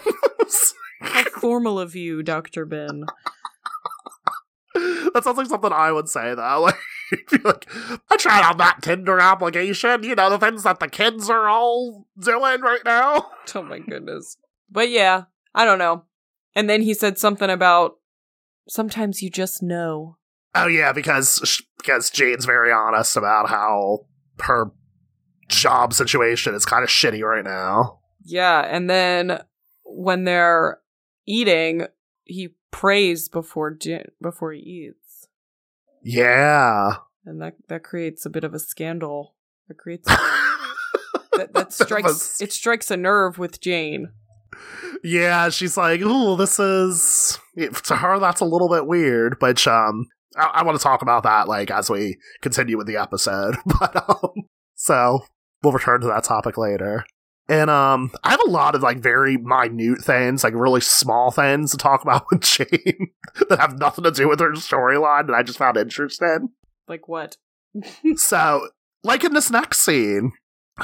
How formal of you, Doctor Ben. That sounds like something I would say, though. Like, like, I tried out that Tinder application, you know, the things that the kids are all doing right now. Oh my goodness. But yeah, I don't know. And then he said something about, sometimes you just know. Oh, yeah, because because Jane's very honest about how her job situation is kind of shitty right now. Yeah, and then when they're eating, he prays before Jan- before he eats. Yeah. And that, that creates a bit of a scandal. That creates a- that, that strikes it strikes a nerve with Jane. Yeah, she's like, ooh, this is... To her, that's a little bit weird, but um, I, I want to talk about that, like, as we continue with the episode. But, um, so, we'll return to that topic later. And um, I have a lot of, like, very minute things, like, really small things to talk about with Jane that have nothing to do with her storyline that I just found interesting. Like what? So, like in this next scene...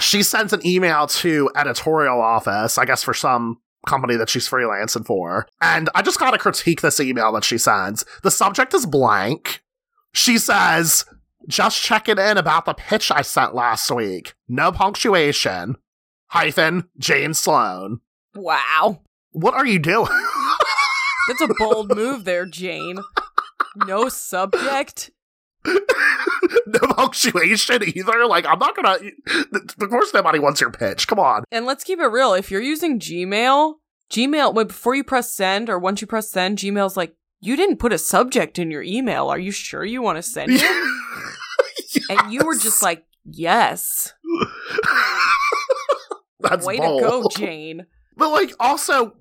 She sends an email to editorial office, I guess for some company that she's freelancing for. And I just gotta critique this email that she sends. The subject is blank. She says, just checking in about the pitch I sent last week. No punctuation. Hyphen, Jane Sloan. Wow. What are you doing? That's a bold move there, Jane. No subject. No punctuation either. Like, I'm not gonna. Of course, nobody wants your pitch. Come on. And let's keep it real. If you're using Gmail, Gmail, wait, before you press send or once you press send, Gmail's like, you didn't put a subject in your email. Are you sure you want to send it? Yes. And you were just like, yes. That's way bold. To go, Jane. But like, also,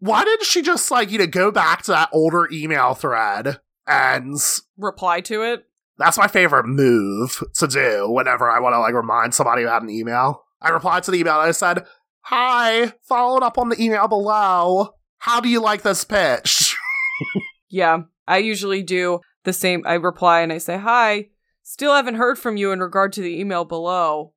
why didn't she just like you know go back to that older email thread and reply to it? That's my favorite move to do whenever I want to, like, remind somebody about an email. I replied to the email and I said, hi, followed up on the email below. how do you like this pitch? Yeah, I usually do the same. I reply and I say, hi, still haven't heard from you in regard to the email below.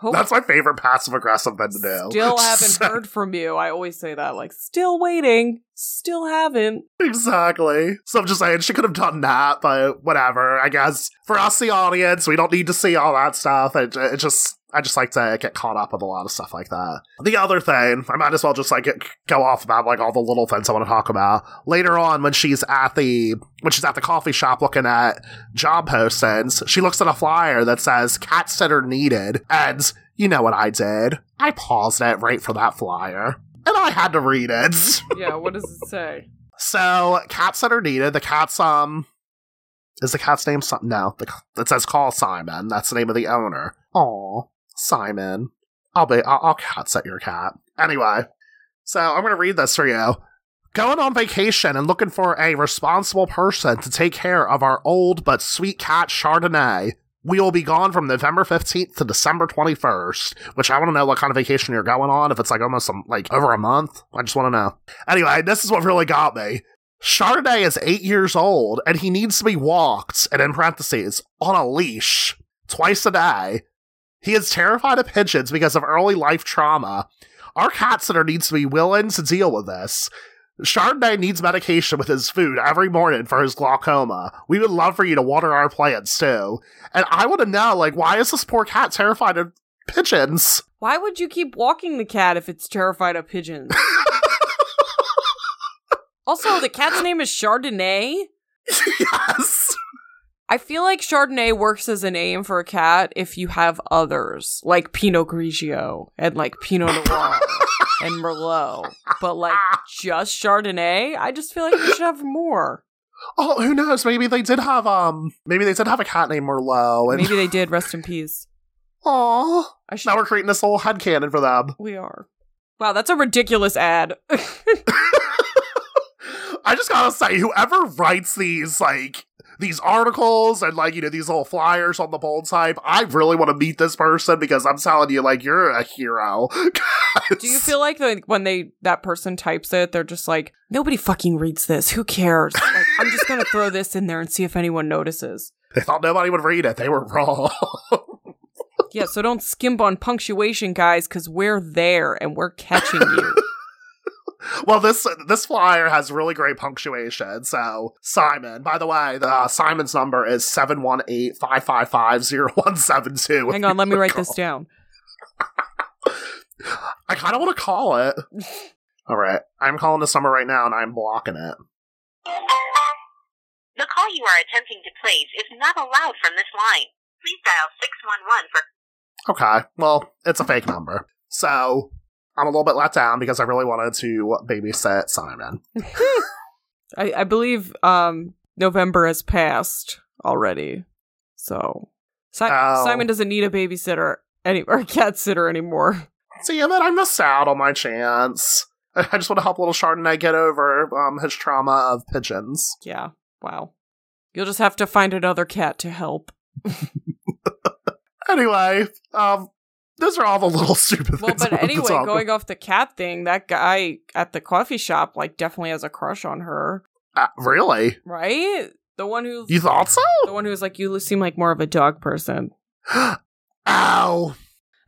Hope. That's my favorite passive-aggressive thing to do. Still haven't heard from you. I always say that, like, still waiting. Still haven't. Exactly. So I'm just saying, she could have done that, but whatever. I guess for us, the audience, we don't need to see all that stuff. It, it just, I just like to get caught up with a lot of stuff like that. The other thing, I might as well just, like, go off about, like, all the little things I want to talk about. Later on, when she's at the, when she's at the coffee shop looking at job postings, she looks at a flyer that says, cat sitter needed, and you know what I did? I paused it right for that flyer. And I had to read it. Yeah, what does it say? So, cat sitter needed. The cat's, um... Is the cat's name Simon? No. The, it says call Simon. That's the name of the owner. Aw, Simon. I'll be... I'll, I'll cat sit your cat. Anyway. So, I'm gonna read this for you. Going on vacation and looking for a responsible person to take care of our old but sweet cat Chardonnay. We will be gone from November fifteenth to December twenty-first, which I want to know what kind of vacation you're going on, if it's like almost some, like over a month. I just want to know. Anyway, this is what really got me. Chardonnay is eight years old, and he needs to be walked, and in parentheses, on a leash, twice a day. He is terrified of pigeons because of early life trauma. Our cat sitter needs to be willing to deal with this. Chardonnay needs medication with his food every morning for his glaucoma. We would love for you to water our plants, too. And I want to know, like, why is this poor cat terrified of pigeons? Why would you keep walking the cat if it's terrified of pigeons? Also, the cat's name is Chardonnay? Yes! I feel like Chardonnay works as a name for a cat if you have others, like Pinot Grigio and, like, Pinot Noir. And Merlot, but like just Chardonnay, I just feel like we should have more. Oh, who knows? Maybe they did have um, maybe they did have a cat named Merlot. And maybe they did. Rest in peace. Aww. I should... Now we're creating this whole headcanon for them. We are. Wow, that's a ridiculous ad. I just gotta say, whoever writes these like these articles and like you know these little flyers on the Bold Type, I really want to meet this person because I'm telling you, like you're a hero. Do you feel like the, when they that person types it, they're just like, nobody fucking reads this. Who cares? Like, I'm just going to throw this in there and see if anyone notices. They thought nobody would read it. They were wrong. Yeah, so don't skimp on punctuation, guys, because we're there and we're catching you. Well, this this flyer has really great punctuation. So, Simon, by the way, the uh, Simon's number is seven one eight, five five five, zero one seven two. Hang on, let me write call. this down. I kind of want to call it. All right. I'm calling this number right now, and I'm blocking it. The call you are attempting to place is not allowed from this line. Please dial six one one for... Okay. Well, it's a fake number. So, I'm a little bit let down because I really wanted to babysit Simon. I, I believe um, November has passed already. So, si- oh. Simon doesn't need a babysitter any- or a cat sitter anymore. See, and then I missed out on my chance. I just want to help little Chardonnay get over um, his trauma of pigeons. Yeah, wow. You'll just have to find another cat to help. Anyway, um, those are all the little stupid well, things. Well, but anyway, going off the cat thing, that guy at the coffee shop, like, definitely has a crush on her. Uh, really? Right? The one who... You thought so? The one who's like, you seem like more of a dog person. Ow.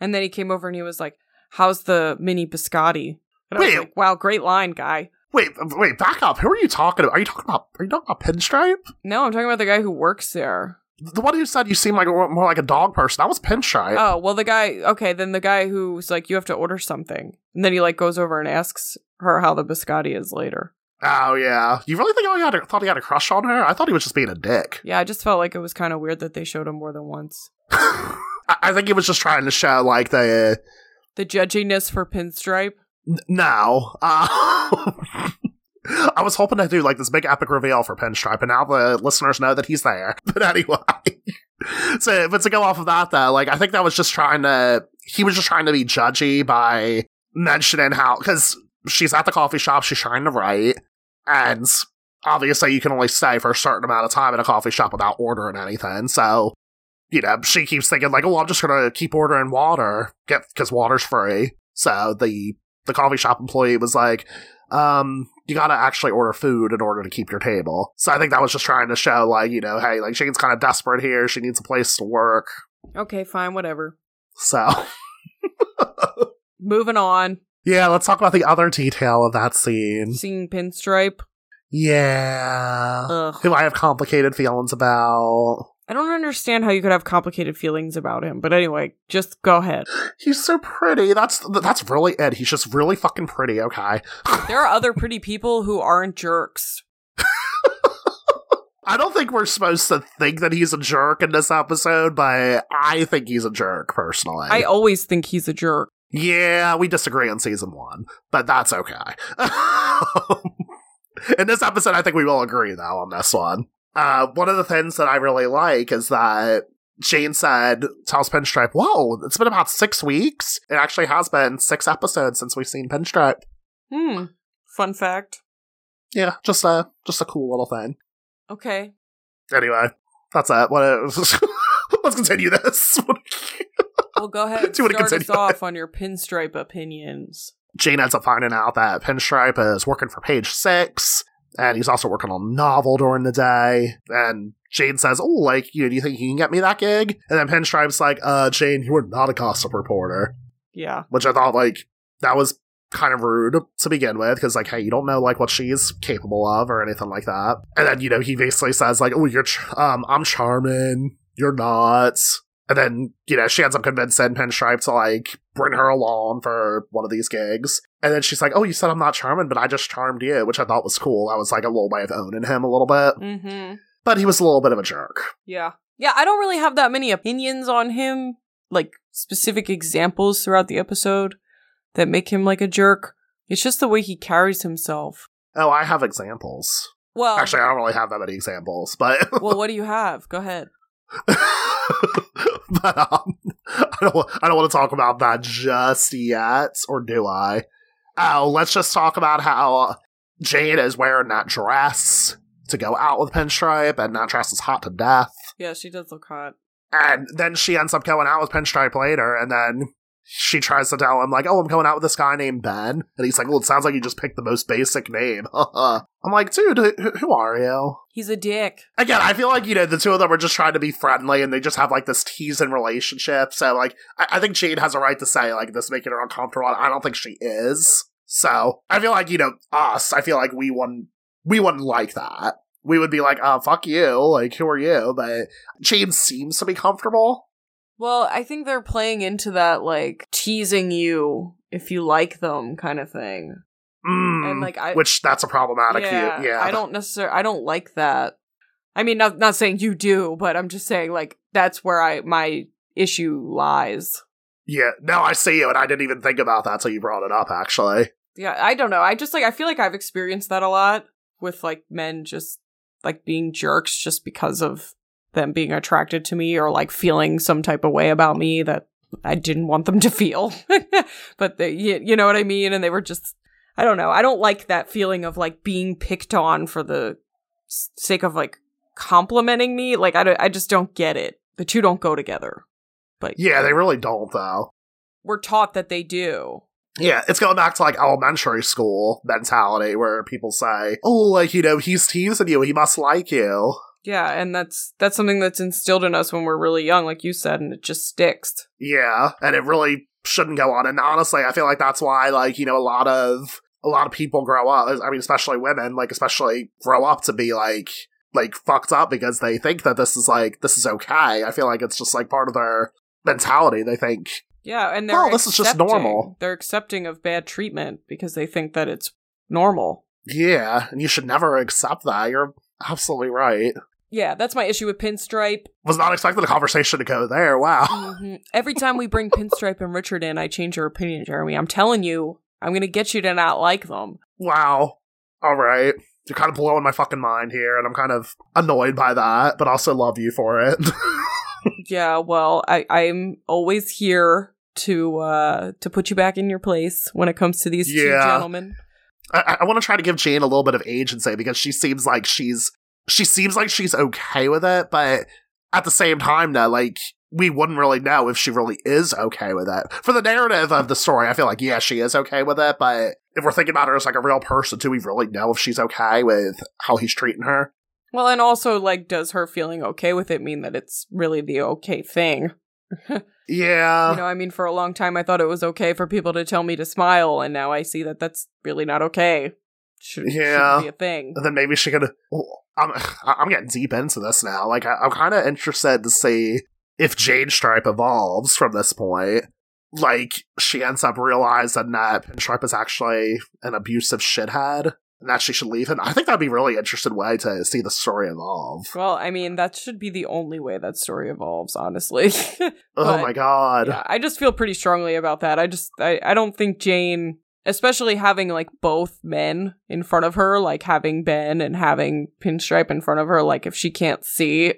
And then he came over and he was like, how's the mini biscotti? And wait, I was like, wow, great line, guy. Wait, wait, back up. Who are you talking about? Are you talking about are you talking about Pinstripe? No, I'm talking about the guy who works there. The one who said you seem like more like a dog person. That was Pinstripe. Oh, well, the guy, okay, then the guy who's like, you have to order something. And then he like goes over and asks her how the biscotti is later. Oh, yeah. You really think I oh, thought he had a crush on her? I thought he was just being a dick. Yeah, I just felt like it was kind of weird that they showed him more than once. I-, I think he was just trying to show like the... Uh, The judginess for Pinstripe? N- no. Uh, I was hoping to do, like, this big epic reveal for Pinstripe, and now the listeners know that he's there. But anyway. so, but to go off of that, though, like, I think that was just trying to... He was just trying to be judgy by mentioning how... Because she's at the coffee shop, she's trying to write, and obviously you can only stay for a certain amount of time at a coffee shop without ordering anything, so... You know, she keeps thinking, like, oh, I'm just going to keep ordering water, because water's free. So the the coffee shop employee was like, um, you gotta actually order food in order to keep your table. So I think that was just trying to show, like, you know, hey, like, Jane's kind of desperate here. She needs a place to work. Okay, fine, whatever. So. Moving on. Yeah, let's talk about the other detail of that scene. Seeing Pinstripe. Yeah. Ugh. Who I have complicated feelings about. I don't understand how you could have complicated feelings about him, but anyway, just go ahead. He's so pretty. That's that's really it. He's just really fucking pretty, okay? There are other pretty people who aren't jerks. I don't think we're supposed to think that he's a jerk in this episode, but I think he's a jerk, personally. I always think he's a jerk. Yeah, we disagree on season one, but that's okay. In this episode, I think we will agree, though, on this one. Uh, one of the things that I really like is that Jane said, tells Pinstripe, whoa, it's been about six weeks. It actually has been six episodes since we've seen Pinstripe. Hmm. Fun fact. Yeah, just a, just a cool little thing. Okay. Anyway, that's it. What it Let's continue this. Well, go ahead and start us off it? on your Pinstripe opinions. Jane ends up finding out that Pinstripe is working for Page Six, and he's also working on a novel during the day. And Jane says, oh, like, you know, do you think you can get me that gig? And then Pinstripe's like, uh, Jane, you are not a gossip reporter. Yeah. Which I thought, like, that was kind of rude to begin with, because, like, hey, you don't know, like, what she's capable of or anything like that. And then, you know, he basically says, like, oh, you're, ch- um, I'm charming, you're not. And then, you know, she ends up convincing Pinstripe to, like, bring her along for one of these gigs. And then she's like, oh, you said I'm not charming, but I just charmed you, which I thought was cool. That was, like, a little way of owning him a little bit. Mm-hmm. But he was a little bit of a jerk. Yeah. Yeah, I don't really have that many opinions on him, like, specific examples throughout the episode that make him, like, a jerk. It's just the way he carries himself. Oh, I have examples. Well. Actually, I don't really have that many examples, but. Well, what do you have? Go ahead. But um, I don't. I don't want to talk about that just yet, or do I? Oh, let's just talk about how Jane is wearing that dress to go out with Pinstripe, and that dress is hot to death. Yeah, she does look hot. And then she ends up going out with Pinstripe later, and then she tries to tell him, like, "Oh, I'm going out with this guy named Ben," and he's like, "Well, it sounds like you just picked the most basic name." I'm like, dude, who, who are you? He's a dick. Again, I feel like, you know, the two of them are just trying to be friendly, and they just have, like, this teasing relationship. So, like, I, I think Jane has a right to say, like, this making her uncomfortable, and I don't think she is. So, I feel like, you know, us, I feel like we wouldn't, we wouldn't like that. We would be like, oh, fuck you, like, who are you? But Jane seems to be comfortable. Well, I think they're playing into that, like, teasing you if you like them kind of thing. Mm, and like, I, which that's a problematic yeah, view. Yeah, I don't necessarily. I don't like that. I mean, not not saying you do, but I'm just saying, like, that's where I my issue lies. Yeah, no, I see you, and I didn't even think about that till you brought it up. Actually, yeah, I don't know. I just like I feel like I've experienced that a lot with, like, men just, like, being jerks just because of them being attracted to me or, like, feeling some type of way about me that I didn't want them to feel, but they, you, you know what I mean, and they were just. I don't know. I don't like that feeling of, like, being picked on for the sake of, like, complimenting me. Like, I, don't, I just don't get it. The two don't go together. But yeah, they really don't, though. We're taught that they do. Yeah, it's going back to, like, elementary school mentality where people say, oh, like, you know, he's teasing you. He must like you. Yeah, and that's that's something that's instilled in us when we're really young, like you said, and it just sticks. Yeah, and it really shouldn't go on. And honestly, I feel like that's why, like, you know, a lot of a lot of people grow up, I mean, especially women, like, especially grow up to be, like, like, fucked up because they think that this is, like, this is okay. I feel like it's just, like, part of their mentality. They think, yeah, and they're oh, this is just normal. They're accepting of bad treatment because they think that it's normal. Yeah, and you should never accept that. You're absolutely right. Yeah, that's my issue with Pinstripe. Was not expecting the conversation to go there. Wow. Mm-hmm. Every time we bring Pinstripe and Richard in, I change your opinion, Jeremy. I'm telling you, I'm going to get you to not like them. Wow. All right. You're kind of blowing my fucking mind here, and I'm kind of annoyed by that, but also love you for it. Yeah, well, I, I'm always here to uh, to put you back in your place when it comes to these yeah. two gentlemen. I, I want to try to give Jane a little bit of agency because she seems like she's She seems like she's okay with it, but at the same time, though, like, we wouldn't really know if she really is okay with it. For the narrative of the story, I feel like, yeah, she is okay with it, but if we're thinking about her as, like, a real person, do we really know if she's okay with how he's treating her? Well, and also, like, does her feeling okay with it mean that it's really the okay thing? Yeah. You know, I mean, for a long time, I thought it was okay for people to tell me to smile, and now I see that that's really not okay. Should, yeah. Shouldn't be a thing. And then maybe she could... Oh, I'm, I'm getting deep into this now. Like, I, I'm kind of interested to see... if Jane Stripe evolves from this point, like, she ends up realizing that Pinstripe is actually an abusive shithead and that she should leave him. I think that'd be a really interesting way to see the story evolve. Well, I mean, that should be the only way that story evolves, honestly. But, oh my god. Yeah, I just feel pretty strongly about that. I just, I, I don't think Jane, especially having, like, both men in front of her, like, having Ben and having Pinstripe in front of her, like, if she can't see,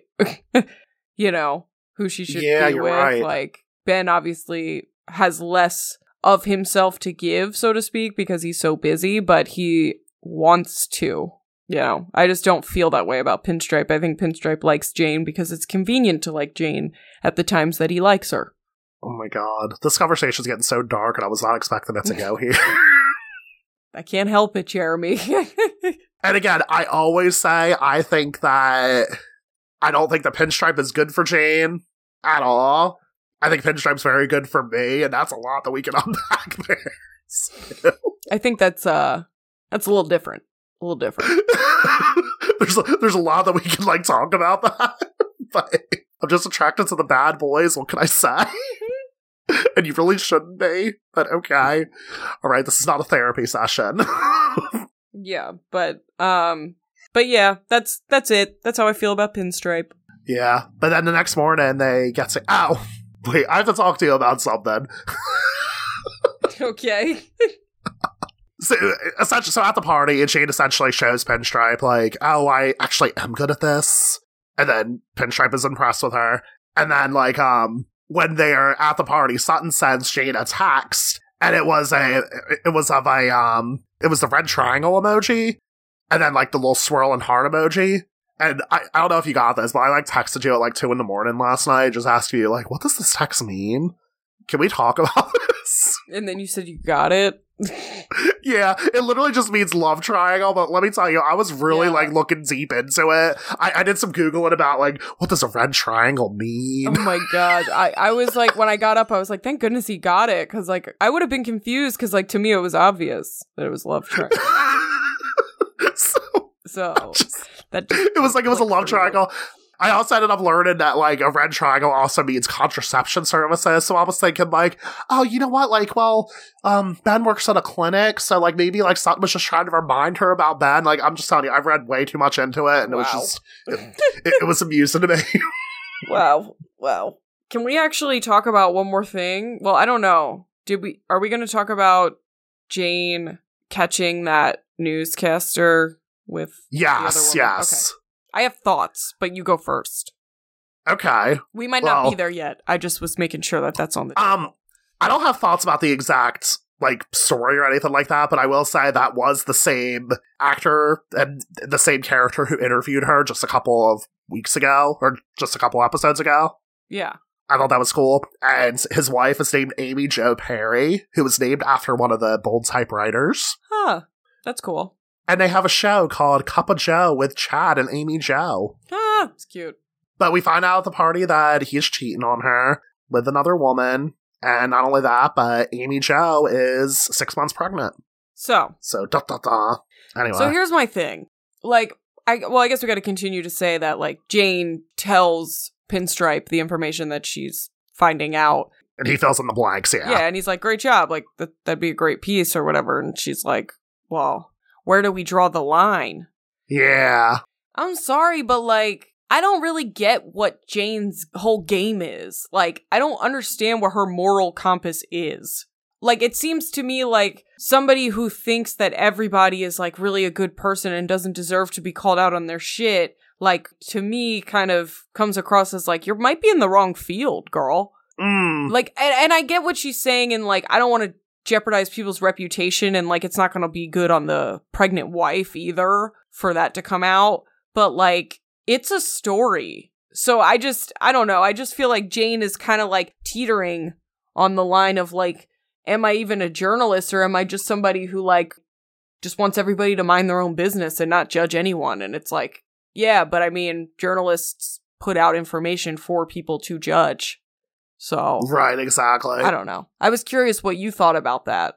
you know... who she should yeah, be with. Right. Like, Ben obviously has less of himself to give, so to speak, because he's so busy, but he wants to. You know, I just don't feel that way about Pinstripe. I think Pinstripe likes Jane because it's convenient to like Jane at the times that he likes her. Oh my god. This conversation's getting so dark, and I was not expecting it to go here. I can't help it, Jeremy. And again, I always say I think that... I don't think the Pinstripe is good for Jane at all. I think Pinstripe's very good for me, and that's a lot that we can unpack there. So. I think that's uh, that's a little different. A little different. there's, a, there's a lot that we can, like, talk about that, but I'm just attracted to the bad boys, what can I say? And you really shouldn't be, but okay. All right, this is not a therapy session. Yeah, but... um. But yeah, that's that's it. That's how I feel about Pinstripe. Yeah, but then the next morning they get to, ow, wait, I have to talk to you about something. Okay. so, essentially, so at the party, Jane essentially shows Pinstripe, like, oh, I actually am good at this. And then Pinstripe is impressed with her. And then, like, um, when they are at the party, Sutton sends Jane a text, and it was a, it was of a, um, it was the red triangle emoji. And then, like, the little swirl and heart emoji. And I, I don't know if you got this, but I, like, texted you at, like, two in the morning last night. Just asked you, like, what does this text mean? Can we talk about this? And then you said you got it. Yeah, it literally just means love triangle. But let me tell you, I was really, yeah. like, looking deep into it. I, I did some Googling about, like, what does a red triangle mean? Oh, my God. I, I was, like, when I got up, I was like, thank goodness he got it. Because, like, I would have been confused because, like, to me, it was obvious that it was love triangle. So, so just, that just it was like it was a love triangle. I also ended up learning that, like, a red triangle also means contraception services. So I was thinking, like, oh, you know what? Like, well, um, Ben works at a clinic, so, like, maybe, like, Sutton was just trying to remind her about Ben. Like, I'm just telling you, I read way too much into it, and wow. it was just it, it, it was amusing to me. Wow, wow. Can we actually talk about one more thing? Well, I don't know. Did we? Are we going to talk about Jane catching that? Newscaster with yes, the other woman. Yes. Okay. I have thoughts, but you go first. Okay. We might well, not be there yet. I just was making sure that that's on the. Um, I don't have thoughts about the exact, like, story or anything like that, but I will say that was the same actor and the same character who interviewed her just a couple of weeks ago, or just a couple episodes ago. Yeah. I thought that was cool. And his wife is named Amy Joe Perry, who was named after one of the Bold Type writers. Huh. That's cool. And they have a show called Cup of Joe with Chad and Amy Joe. Ah, it's cute. But we find out at the party that he's cheating on her with another woman. And not only that, but Amy Joe is six months pregnant. So. So, da da da. Anyway. So here's my thing. Like, I well, I guess we got to continue to say that, like, Jane tells Pinstripe the information that she's finding out. And he fills in the blanks, yeah. Yeah, and he's like, great job. Like, th- that'd be a great piece or whatever. And she's like, well, where do we draw the line? Yeah. I'm sorry, but, like, I don't really get what Jane's whole game is. Like, I don't understand what her moral compass is. Like, it seems to me like somebody who thinks that everybody is, like, really a good person and doesn't deserve to be called out on their shit, like, to me kind of comes across as, like, you might be in the wrong field, girl. Mm. Like, and, and I get what she's saying, and, like, I don't want to jeopardize people's reputation, and, like, it's not gonna be good on the pregnant wife either for that to come out, but, like, it's a story, So I just, I don't know. I just feel like Jane is kind of like teetering on the line of like, am I even a journalist or am I just somebody who like just wants everybody to mind their own business and not judge anyone? And it's like, yeah, but I mean, journalists put out information for people to judge. So. Right, exactly. I don't know. I was curious what you thought about that.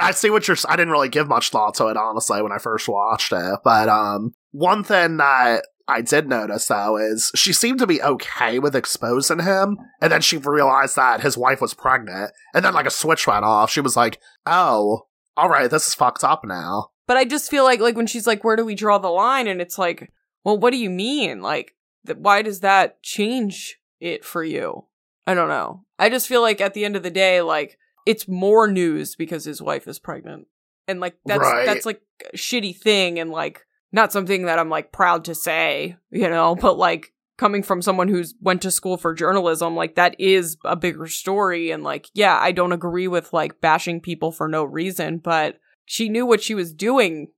I see what you're, I didn't really give much thought to it, honestly, when I first watched it. But um, one thing that I did notice, though, is she seemed to be okay with exposing him, and then she realized that his wife was pregnant, and then, like, a switch went off. She was like, oh, all right, this is fucked up now. But I just feel like, like, when she's like, where do we draw the line? And it's like, well, what do you mean? Like, th- why does that change it for you? I don't know. I just feel like at the end of the day, like, it's more news because his wife is pregnant. And, like, that's, right. that's like, a shitty thing, and, like, not something that I'm, like, proud to say, you know, but, like, coming from someone who's went to school for journalism, like, that is a bigger story. And, like, yeah, I don't agree with, like, bashing people for no reason, but she knew what she was doing.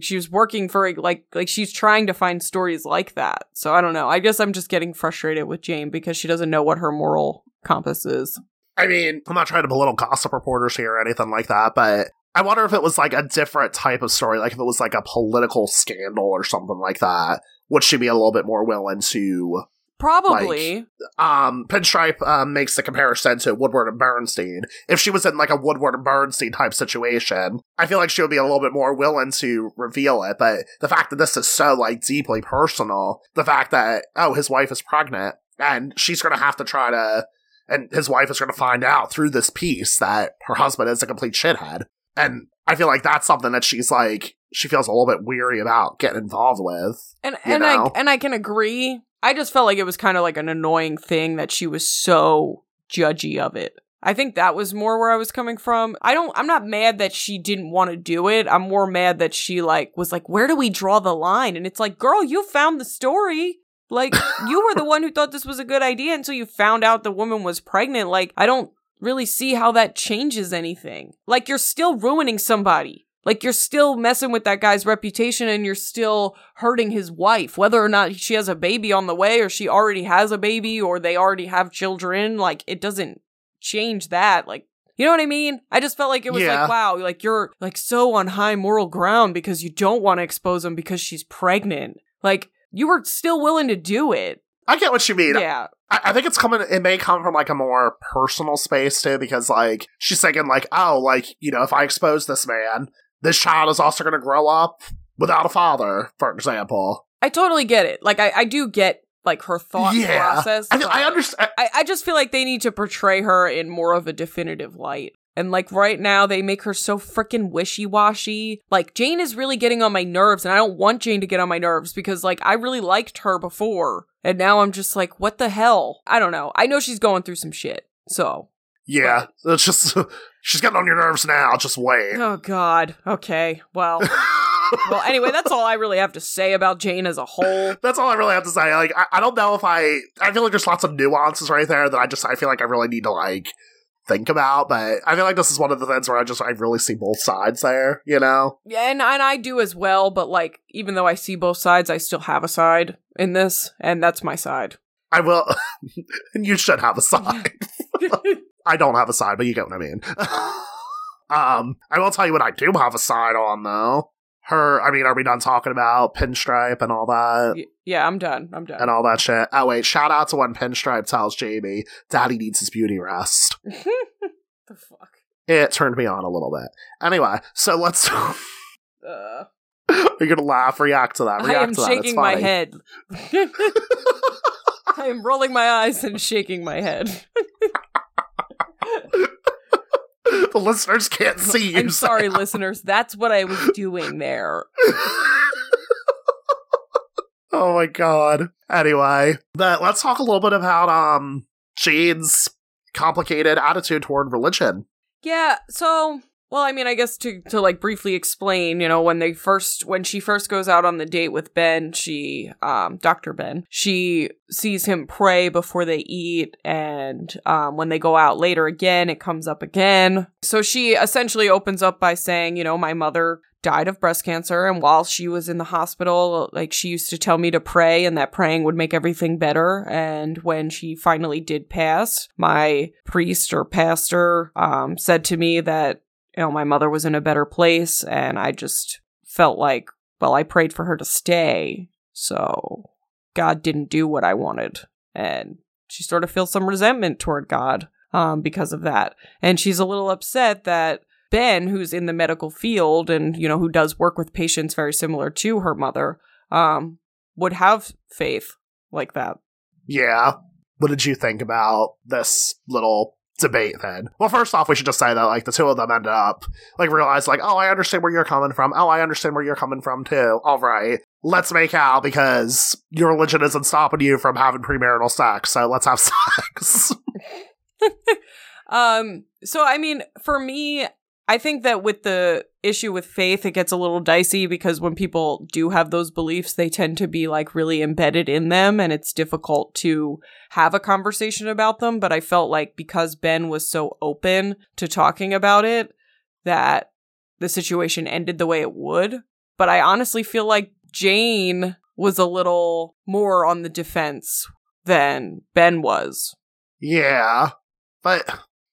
She was working for, like, like she's trying to find stories like that. So I don't know. I guess I'm just getting frustrated with Jane because she doesn't know what her moral compass is. I mean, I'm not trying to belittle gossip reporters here or anything like that, but I wonder if it was, like, a different type of story, like, if it was, like, a political scandal or something like that, would she be a little bit more willing to... Probably. Like, um, Pinstripe um, makes the comparison to Woodward and Bernstein. If she was in, like, a Woodward and Bernstein type situation, I feel like she would be a little bit more willing to reveal it, but the fact that this is so, like, deeply personal, the fact that, oh, his wife is pregnant, and she's gonna have to try to... And his wife is gonna find out through this piece that her husband is a complete shithead. And I feel like that's something that she's like, she feels a little bit weary about getting involved with. And and know? I and I can agree. I just felt like it was kind of like an annoying thing that she was so judgy of it. I think that was more where I was coming from. I don't, I'm not mad that she didn't want to do it. I'm more mad that she like was like, where do we draw the line? And it's like, girl, you found the story. Like, you were the one who thought this was a good idea until you found out the woman was pregnant. Like, I don't really see how that changes anything. Like, you're still ruining somebody. Like, you're still messing with that guy's reputation and you're still hurting his wife, whether or not she has a baby on the way or she already has a baby or they already have children. Like, it doesn't change that. Like, you know what I mean? I just felt like it was yeah. like, wow, like you're like so on high moral ground because you don't want to expose him because she's pregnant. Like, you were still willing to do it. I get what you mean. Yeah. I, I think it's coming, it may come from, like, a more personal space, too, because, like, she's thinking, like, oh, like, you know, if I expose this man, this child is also going to grow up without a father, for example. I totally get it. Like, I, I do get, like, her thought yeah. process. I, I understand. I, I just feel like they need to portray her in more of a definitive light. And, like, right now, they make her so freaking wishy-washy. Like, Jane is really getting on my nerves, and I don't want Jane to get on my nerves because, like, I really liked her before. And now I'm just like, what the hell? I don't know. I know she's going through some shit, so. Yeah, but it's just, she's getting on your nerves now, just wait. Oh, God. Okay, well. Well, anyway, that's all I really have to say about Jane as a whole. That's all I really have to say. Like, I, I don't know if I, I feel like there's lots of nuances right there that I just, I feel like I really need to, like, think about, but I feel like this is one of the things where I just I really see both sides there, you know? Yeah, and, and I do as well, but like even though I see both sides, I still have a side in this, and that's my side. I will and you should have a side. I don't have a side, but you get what I mean. um I will tell you what I do have a side on though. Her, I mean, are we done talking about Pinstripe and all that? Y- yeah, I'm done. I'm done. And all that shit. Oh, wait, shout out to when Pinstripe tells Jamie, Daddy needs his beauty rest. The fuck? It turned me on a little bit. Anyway, so let's... uh, are you going to laugh? React to that. React I am to that. Shaking my head. I am rolling my eyes and shaking my head. The listeners can't see you. I'm sorry, Sam. Listeners. That's what I was doing there. Oh my god. Anyway, but let's talk a little bit about um Jane's complicated attitude toward religion. Yeah, so Well, I mean, I guess to, to like briefly explain, you know, when they first, when she first goes out on the date with Ben, she, um, Doctor Ben, she sees him pray before they eat. And um, when they go out later again, it comes up again. So she essentially opens up by saying, you know, my mother died of breast cancer. And while she was in the hospital, like, she used to tell me to pray and that praying would make everything better. And when she finally did pass, my priest or pastor um, said to me that, you know, my mother was in a better place, and I just felt like, well, I prayed for her to stay, so God didn't do what I wanted. And she sort of feels some resentment toward God um, because of that. And she's a little upset that Ben, who's in the medical field and, you know, who does work with patients very similar to her mother, um, would have faith like that. Yeah. What did you think about this little debate then? Well, first off, we should just say that, like, the two of them ended up, like, realize, like, oh, I understand where you're coming from. Oh, I understand where you're coming from, too. All right. Let's make out because your religion isn't stopping you from having premarital sex, so let's have sex. um. So, I mean, for me, I think that with the issue with faith, it gets a little dicey because when people do have those beliefs, they tend to be, like, really embedded in them, and it's difficult to have a conversation about them. But I felt like because Ben was so open to talking about it, that the situation ended the way it would. But I honestly feel like Jane was a little more on the defense than Ben was. Yeah, but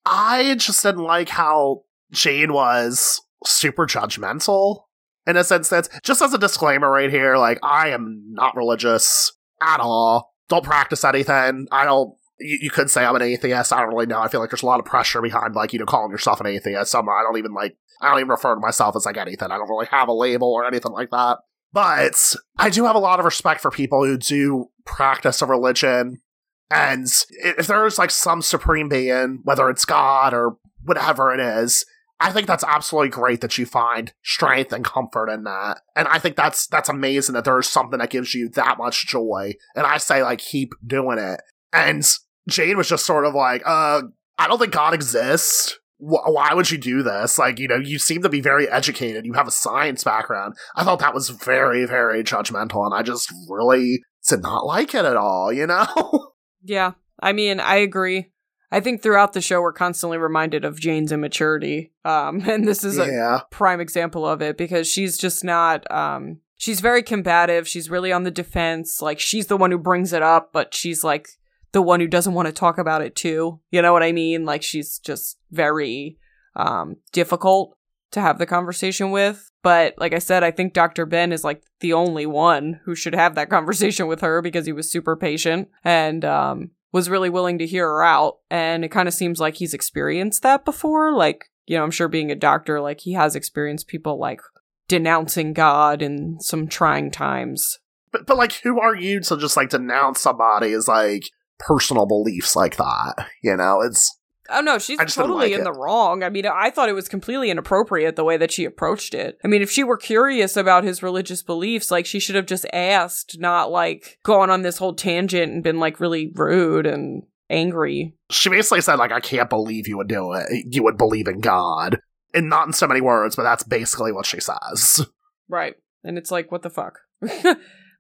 I just didn't like how Jane was super judgmental in a sense. That's just as a disclaimer right here. Like, I am not religious at all. Don't practice anything. I don't. You, you could say I'm an atheist. I don't really know. I feel like there's a lot of pressure behind, like, you know, calling yourself an atheist. I'm, I don't even like. I don't even refer to myself as, like, anything. I don't really have a label or anything like that. But I do have a lot of respect for people who do practice a religion. And if there's, like, some supreme being, whether it's God or whatever it is, I think that's absolutely great that you find strength and comfort in that. And I think that's that's amazing that there's something that gives you that much joy. And I say, like, keep doing it. And Jane was just sort of like, uh, I don't think God exists. Wh- why would you do this? Like, you know, you seem to be very educated. You have a science background. I thought that was very, very judgmental. And I just really did not like it at all, you know? Yeah. I mean, I agree. I think throughout the show, we're constantly reminded of Jane's immaturity. Um, and this is a yeah. prime example of it because she's just not, um, she's very combative. She's really on the defense. Like, she's the one who brings it up, but she's, like, the one who doesn't want to talk about it too. You know what I mean? Like, she's just very um, difficult to have the conversation with. But like I said, I think Doctor Ben is, like, the only one who should have that conversation with her because he was super patient and, um, was really willing to hear her out, and it kind of seems like he's experienced that before. Like, you know, I'm sure being a doctor, like, he has experienced people, like, denouncing God in some trying times. But, but like, who are you to just, like, denounce somebody's, like, personal beliefs like that? You know, it's... Oh, no, she's totally like in it. the wrong. I mean, I thought it was completely inappropriate the way that she approached it. I mean, if she were curious about his religious beliefs, like, she should have just asked, not, like, gone on this whole tangent and been, like, really rude and angry. She basically said, like, I can't believe you would do it. You would believe in God. And not in so many words, but that's basically what she says. Right. And it's like, what the fuck?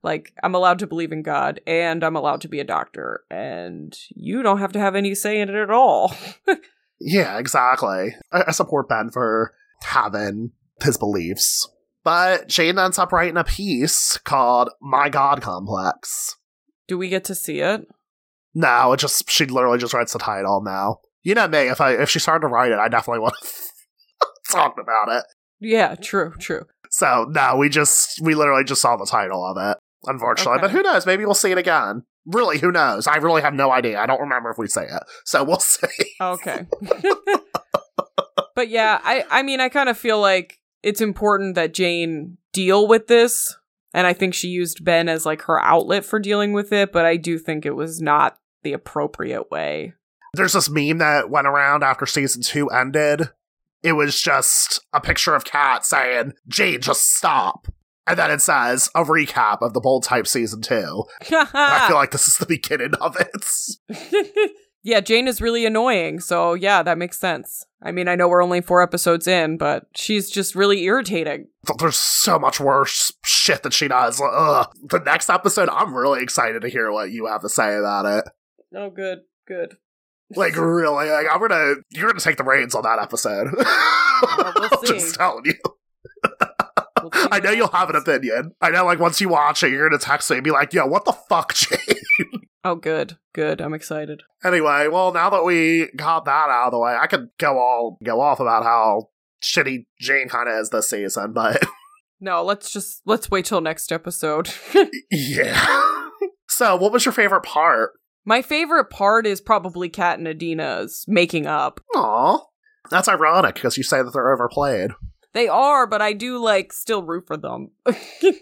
Like, I'm allowed to believe in God, and I'm allowed to be a doctor, and you don't have to have any say in it at all. Yeah, exactly. I-, I support Ben for having his beliefs. But Jane ends up writing a piece called My God Complex. Do we get to see it? No, it just, she literally just writes the title now. You know me, if I if she started to write it, I definitely would have talked about it. Yeah, true, true. So, no, we just, we literally just saw the title of it. Unfortunately, okay. But who knows? Maybe we'll see it again. Really, who knows? I really have no idea. I don't remember if we say it, so we'll see. Okay. But yeah, I, I mean, I kind of feel like it's important that Jane deal with this, and I think she used Ben as, like, her outlet for dealing with it, but I do think it was not the appropriate way. There's this meme that went around after season two ended. It was just a picture of Kat saying, Jane, just stop. And then it says, a recap of The Bold Type Season two. I feel like this is the beginning of it. Yeah, Jane is really annoying, so yeah, that makes sense. I mean, I know we're only four episodes in, but she's just really irritating. There's so much worse shit that she does. Ugh. The next episode, I'm really excited to hear what you have to say about it. Oh, good, good. Like, really, like, I'm gonna, you're gonna take the reins on that episode. Well, we'll I'm see. Just telling you. We'll I know you'll happens. Have an opinion. I know, like, once you watch it, you're gonna text me and be like, yo, what the fuck, Jane? Oh, good. Good. I'm excited. Anyway, well, now that we got that out of the way, I could go all go off about how shitty Jane kind of is this season, but... No, let's just... Let's wait till next episode. Yeah. So, what was your favorite part? My favorite part is probably Kat and Adena's making up. Aw. That's ironic, because you say that they're overplayed. They are, but I do, like, still root for them. Okay.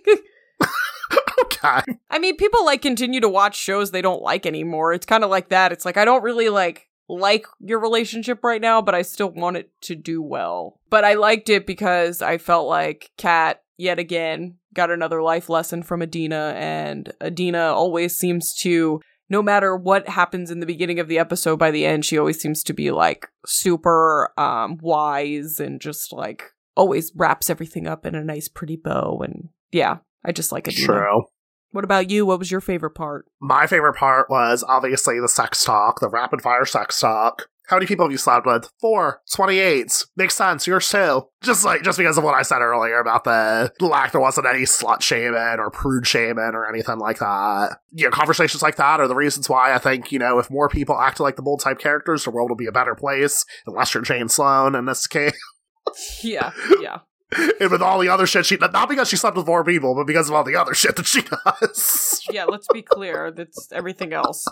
I mean, people, like, continue to watch shows they don't like anymore. It's kind of like that. It's like, I don't really, like, like your relationship right now, but I still want it to do well. But I liked it because I felt like Kat, yet again, got another life lesson from Adena, and Adena always seems to, no matter what happens in the beginning of the episode, by the end, she always seems to be, like, super um, wise and just, like, always wraps everything up in a nice, pretty bow, and yeah. I just like it. True. What about you? What was your favorite part? My favorite part was obviously the sex talk, the rapid fire sex talk. How many people have you slept with? Four. twenty-eights. Makes sense. Yours too. Just like, just because of what I said earlier about the lack, there wasn't any slut shaming or prude shaming or anything like that. You know, conversations like that are the reasons why I think, you know, if more people acted like the bold type characters, the world will be a better place, unless you're Jane Sloan in this case. Yeah. Yeah. And with all the other shit she... Not because she slept with more people, but because of all the other shit that she does. Yeah, let's be clear. That's everything else.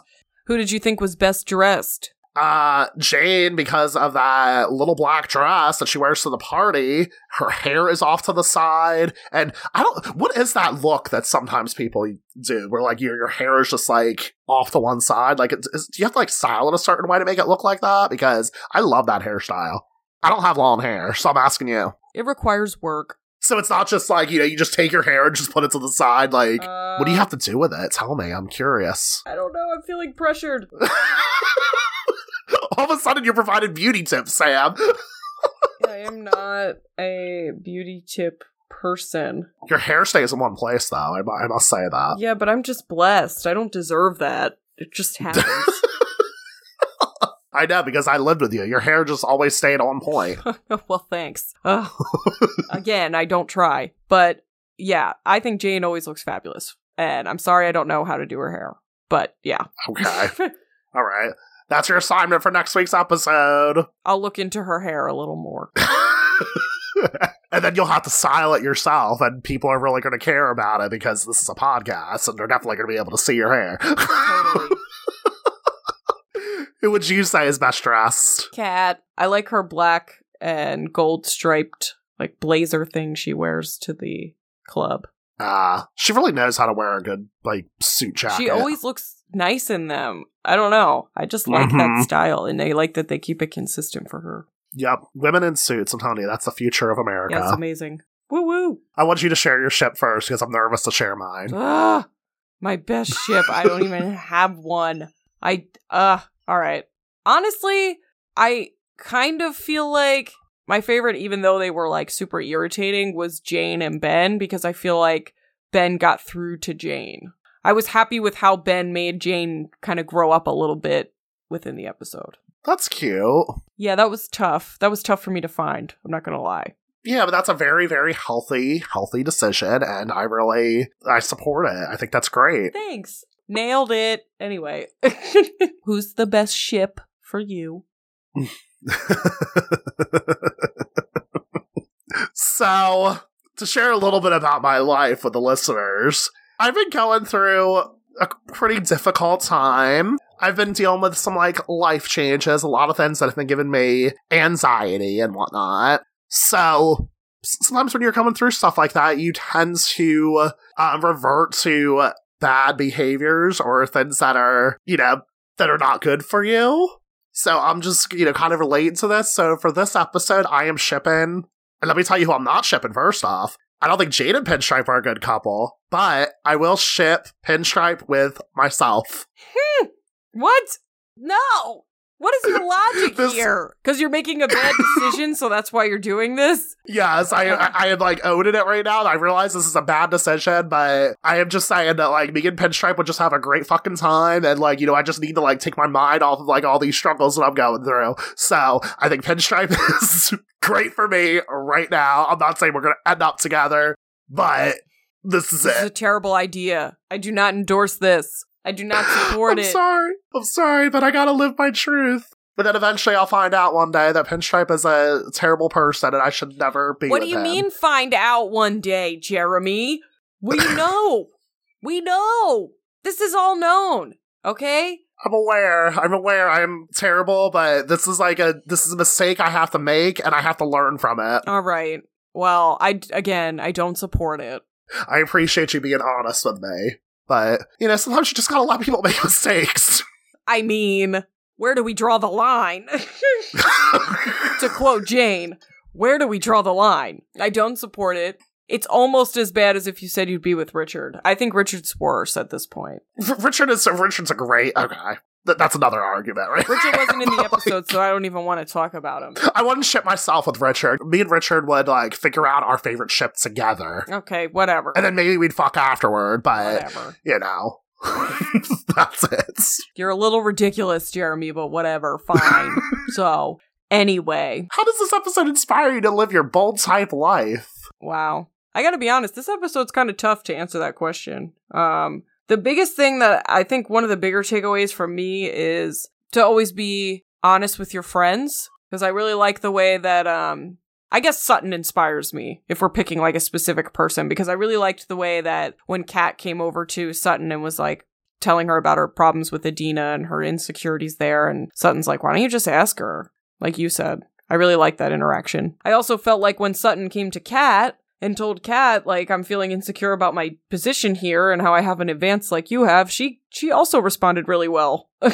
Who did you think was best dressed? Uh, Jane, because of that little black dress that she wears to the party. Her hair is off to the side. And I don't... What is that look that sometimes people do? Where, like, your, your hair is just, like, off to one side? Like, it, is, do you have to, like, style it a certain way to make it look like that? Because I love that hairstyle. I don't have long hair, so I'm asking you. It requires work. So it's not just like, you know, you just take your hair and just put it to the side. Like, uh, what do you have to do with it? Tell me. I'm curious. I don't know. I'm feeling pressured. All of a sudden, you're provided beauty tips, Sam. I am not a beauty tip person. Your hair stays in one place, though. I, I must say that. Yeah, but I'm just blessed. I don't deserve that. It just happens. I know, because I lived with you. Your hair just always stayed on point. Well, thanks. Uh, again, I don't try. But yeah, I think Jane always looks fabulous. And I'm sorry I don't know how to do her hair. But yeah. Okay. All right. That's your assignment for next week's episode. I'll look into her hair a little more. And then you'll have to style it yourself, and people are really going to care about it because this is a podcast, and they're definitely going to be able to see your hair. Totally. Who would you say is best dressed? Kat. I like her black and gold striped, like, blazer thing she wears to the club. Ah, uh, she really knows how to wear a good, like, suit jacket. She always looks nice in them. I don't know. I just like mm-hmm. that style, and I like that they keep it consistent for her. Yep. Women in suits, I'm telling you, that's the future of America. That's yeah, amazing. Woo-woo! I want you to share your ship first, because I'm nervous to share mine. Ah, my best ship. I don't even have one. I, uh... All right. Honestly, I kind of feel like my favorite, even though they were, like, super irritating, was Jane and Ben, because I feel like Ben got through to Jane. I was happy with how Ben made Jane kind of grow up a little bit within the episode. That's cute. Yeah, that was tough. That was tough for me to find. I'm not going to lie. Yeah, but that's a very, very healthy, healthy decision. And I really, I support it. I think that's great. Thanks. Nailed it. Anyway. Who's the best ship for you? So, to share a little bit about my life with the listeners, I've been going through a pretty difficult time. I've been dealing with some, like, life changes, a lot of things that have been giving me anxiety and whatnot. So... Sometimes when you're coming through stuff like that, you tend to uh, revert to bad behaviors or things that are, you know, that are not good for you. So I'm just, you know, kind of relating to this. So for this episode, I am shipping. And let me tell you who I'm not shipping first off. I don't think Jade and Pinstripe are a good couple, but I will ship Pinstripe with myself. What? No! What is your logic this, here? Because you're making a bad decision, so that's why you're doing this? Yes, I I, I am, like, owed it right now. I realize this is a bad decision, but I am just saying that, like, me and Pinstripe would just have a great fucking time, and, like, you know, I just need to, like, take my mind off of, like, all these struggles that I'm going through. So, I think Pinstripe is great for me right now. I'm not saying we're going to end up together, but this is this it. This is a terrible idea. I do not endorse this. I do not support I'm it. I'm sorry. I'm sorry, but I gotta live my truth. But then eventually I'll find out one day that Pinstripe is a terrible person and I should never be What with do you him. mean find out one day, Jeremy? We know. We know. This is all known. Okay? I'm aware. I'm aware I'm terrible, but this is like a this is a mistake I have to make and I have to learn from it. All right. Well, I again, I don't support it. I appreciate you being honest with me. But, you know, sometimes you just gotta let people make mistakes. I mean, where do we draw the line? To quote Jane, where do we draw the line? I don't support it. It's almost as bad as if you said you'd be with Richard. I think Richard's worse at this point. R- Richard is, Richard's a great, okay. Th- that's another argument, right? Richard wasn't in the episode, like, so I don't even want to talk about him. I wouldn't ship myself with Richard. Me and Richard would, like, figure out our favorite ship together. Okay, whatever. And then maybe we'd fuck afterward, but, whatever. You know, that's it. You're a little ridiculous, Jeremy, but whatever, fine. So, anyway. How does this episode inspire you to live your bold type life? Wow. I gotta be honest, this episode's kind of tough to answer that question. Um, the biggest thing that I think one of the bigger takeaways for me is to always be honest with your friends, because I really like the way that, um, I guess Sutton inspires me if we're picking like a specific person, because I really liked the way that when Kat came over to Sutton and was like telling her about her problems with Adena and her insecurities there, and Sutton's like, why don't you just ask her? Like you said, I really liked that interaction. I also felt like when Sutton came to Kat, and told Kat, like, I'm feeling insecure about my position here and how I haven't advanced like you have, she she also responded really well. I,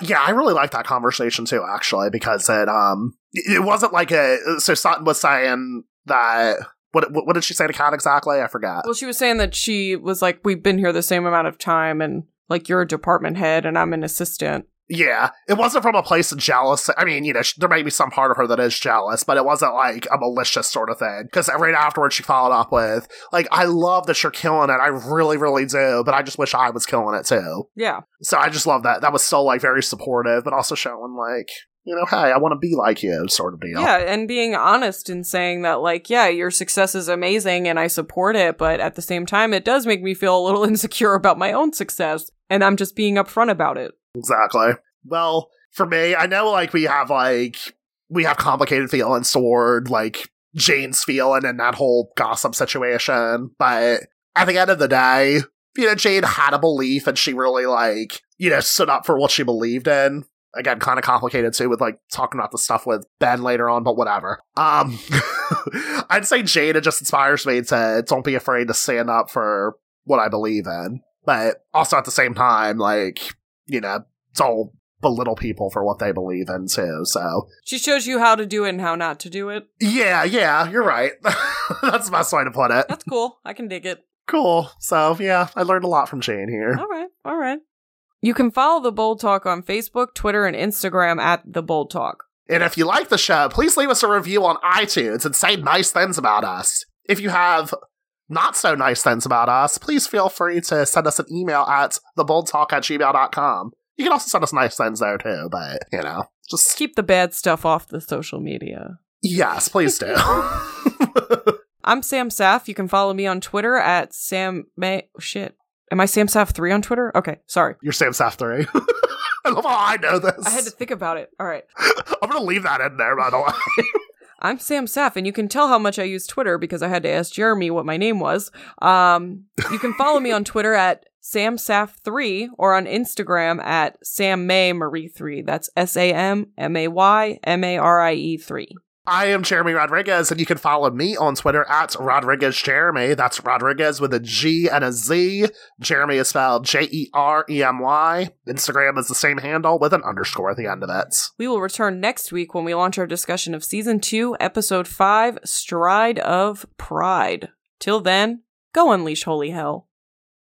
yeah, I really liked that conversation, too, actually, because it, um, it wasn't like a... So Sutton was saying that... What, what did she say to Kat exactly? I forgot. Well, she was saying that she was like, we've been here the same amount of time and, like, you're a department head and I'm an assistant. Yeah, it wasn't from a place of jealousy. I mean, you know, there may be some part of her that is jealous, but it wasn't like a malicious sort of thing. Because right afterwards, she followed up with, like, I love that you're killing it. I really, really do. But I just wish I was killing it, too. Yeah. So I just love that. That was so, like, very supportive, but also showing, like, you know, hey, I want to be like you sort of deal. Yeah, and being honest and saying that, like, yeah, your success is amazing and I support it. But at the same time, it does make me feel a little insecure about my own success. And I'm just being upfront about it. Exactly. Well, for me, I know, like, we have, like, we have complicated feelings toward, like, Jane's feeling and that whole gossip situation, but at the end of the day, you know, Jane had a belief and she really, like, you know, stood up for what she believed in. Again, kind of complicated, too, with, like, talking about the stuff with Ben later on, but whatever. Um, I'd say Jane, it just inspires me to don't be afraid to stand up for what I believe in, but also at the same time, like... you know, don't belittle people for what they believe in, too, so. She shows you how to do it and how not to do it. Yeah, yeah, you're right. That's the best way to put it. That's cool. I can dig it. Cool. So, yeah, I learned a lot from Jane here. All right, all right. You can follow The Bold Talk on Facebook, Twitter, and Instagram at The Bold Talk. And if you like the show, please leave us a review on iTunes and say nice things about us. If you have... not so nice things about us, please feel free to send us an email at the bold talk at gmail dot com. You can also send us nice things there too, but, you know, just keep the bad stuff off the social media. Yes, please do. I'm Sam Saf. You can follow me on Twitter at Sam May. Oh, shit. Am I Sam Saf three on Twitter? Okay, sorry. You're Sam Saf three. I love how I know this. I had to think about it. All right. I'm going to leave that in there, by the way. I'm Sam Saf, and you can tell how much I use Twitter because I had to ask Jeremy what my name was. Um, you can follow me on Twitter at Sam Saf three or on Instagram at Sam May Marie three. That's S A M M A Y M A R I E three. I am Jeremy Rodriguez, and you can follow me on Twitter at Rodriguez Jeremy. That's Rodriguez with a G and a Z. Jeremy is spelled J E R E M Y. Instagram is the same handle with an underscore at the end of it. We will return next week when we launch our discussion of Season two, Episode five, Stride of Pride. Till then, go unleash holy hell.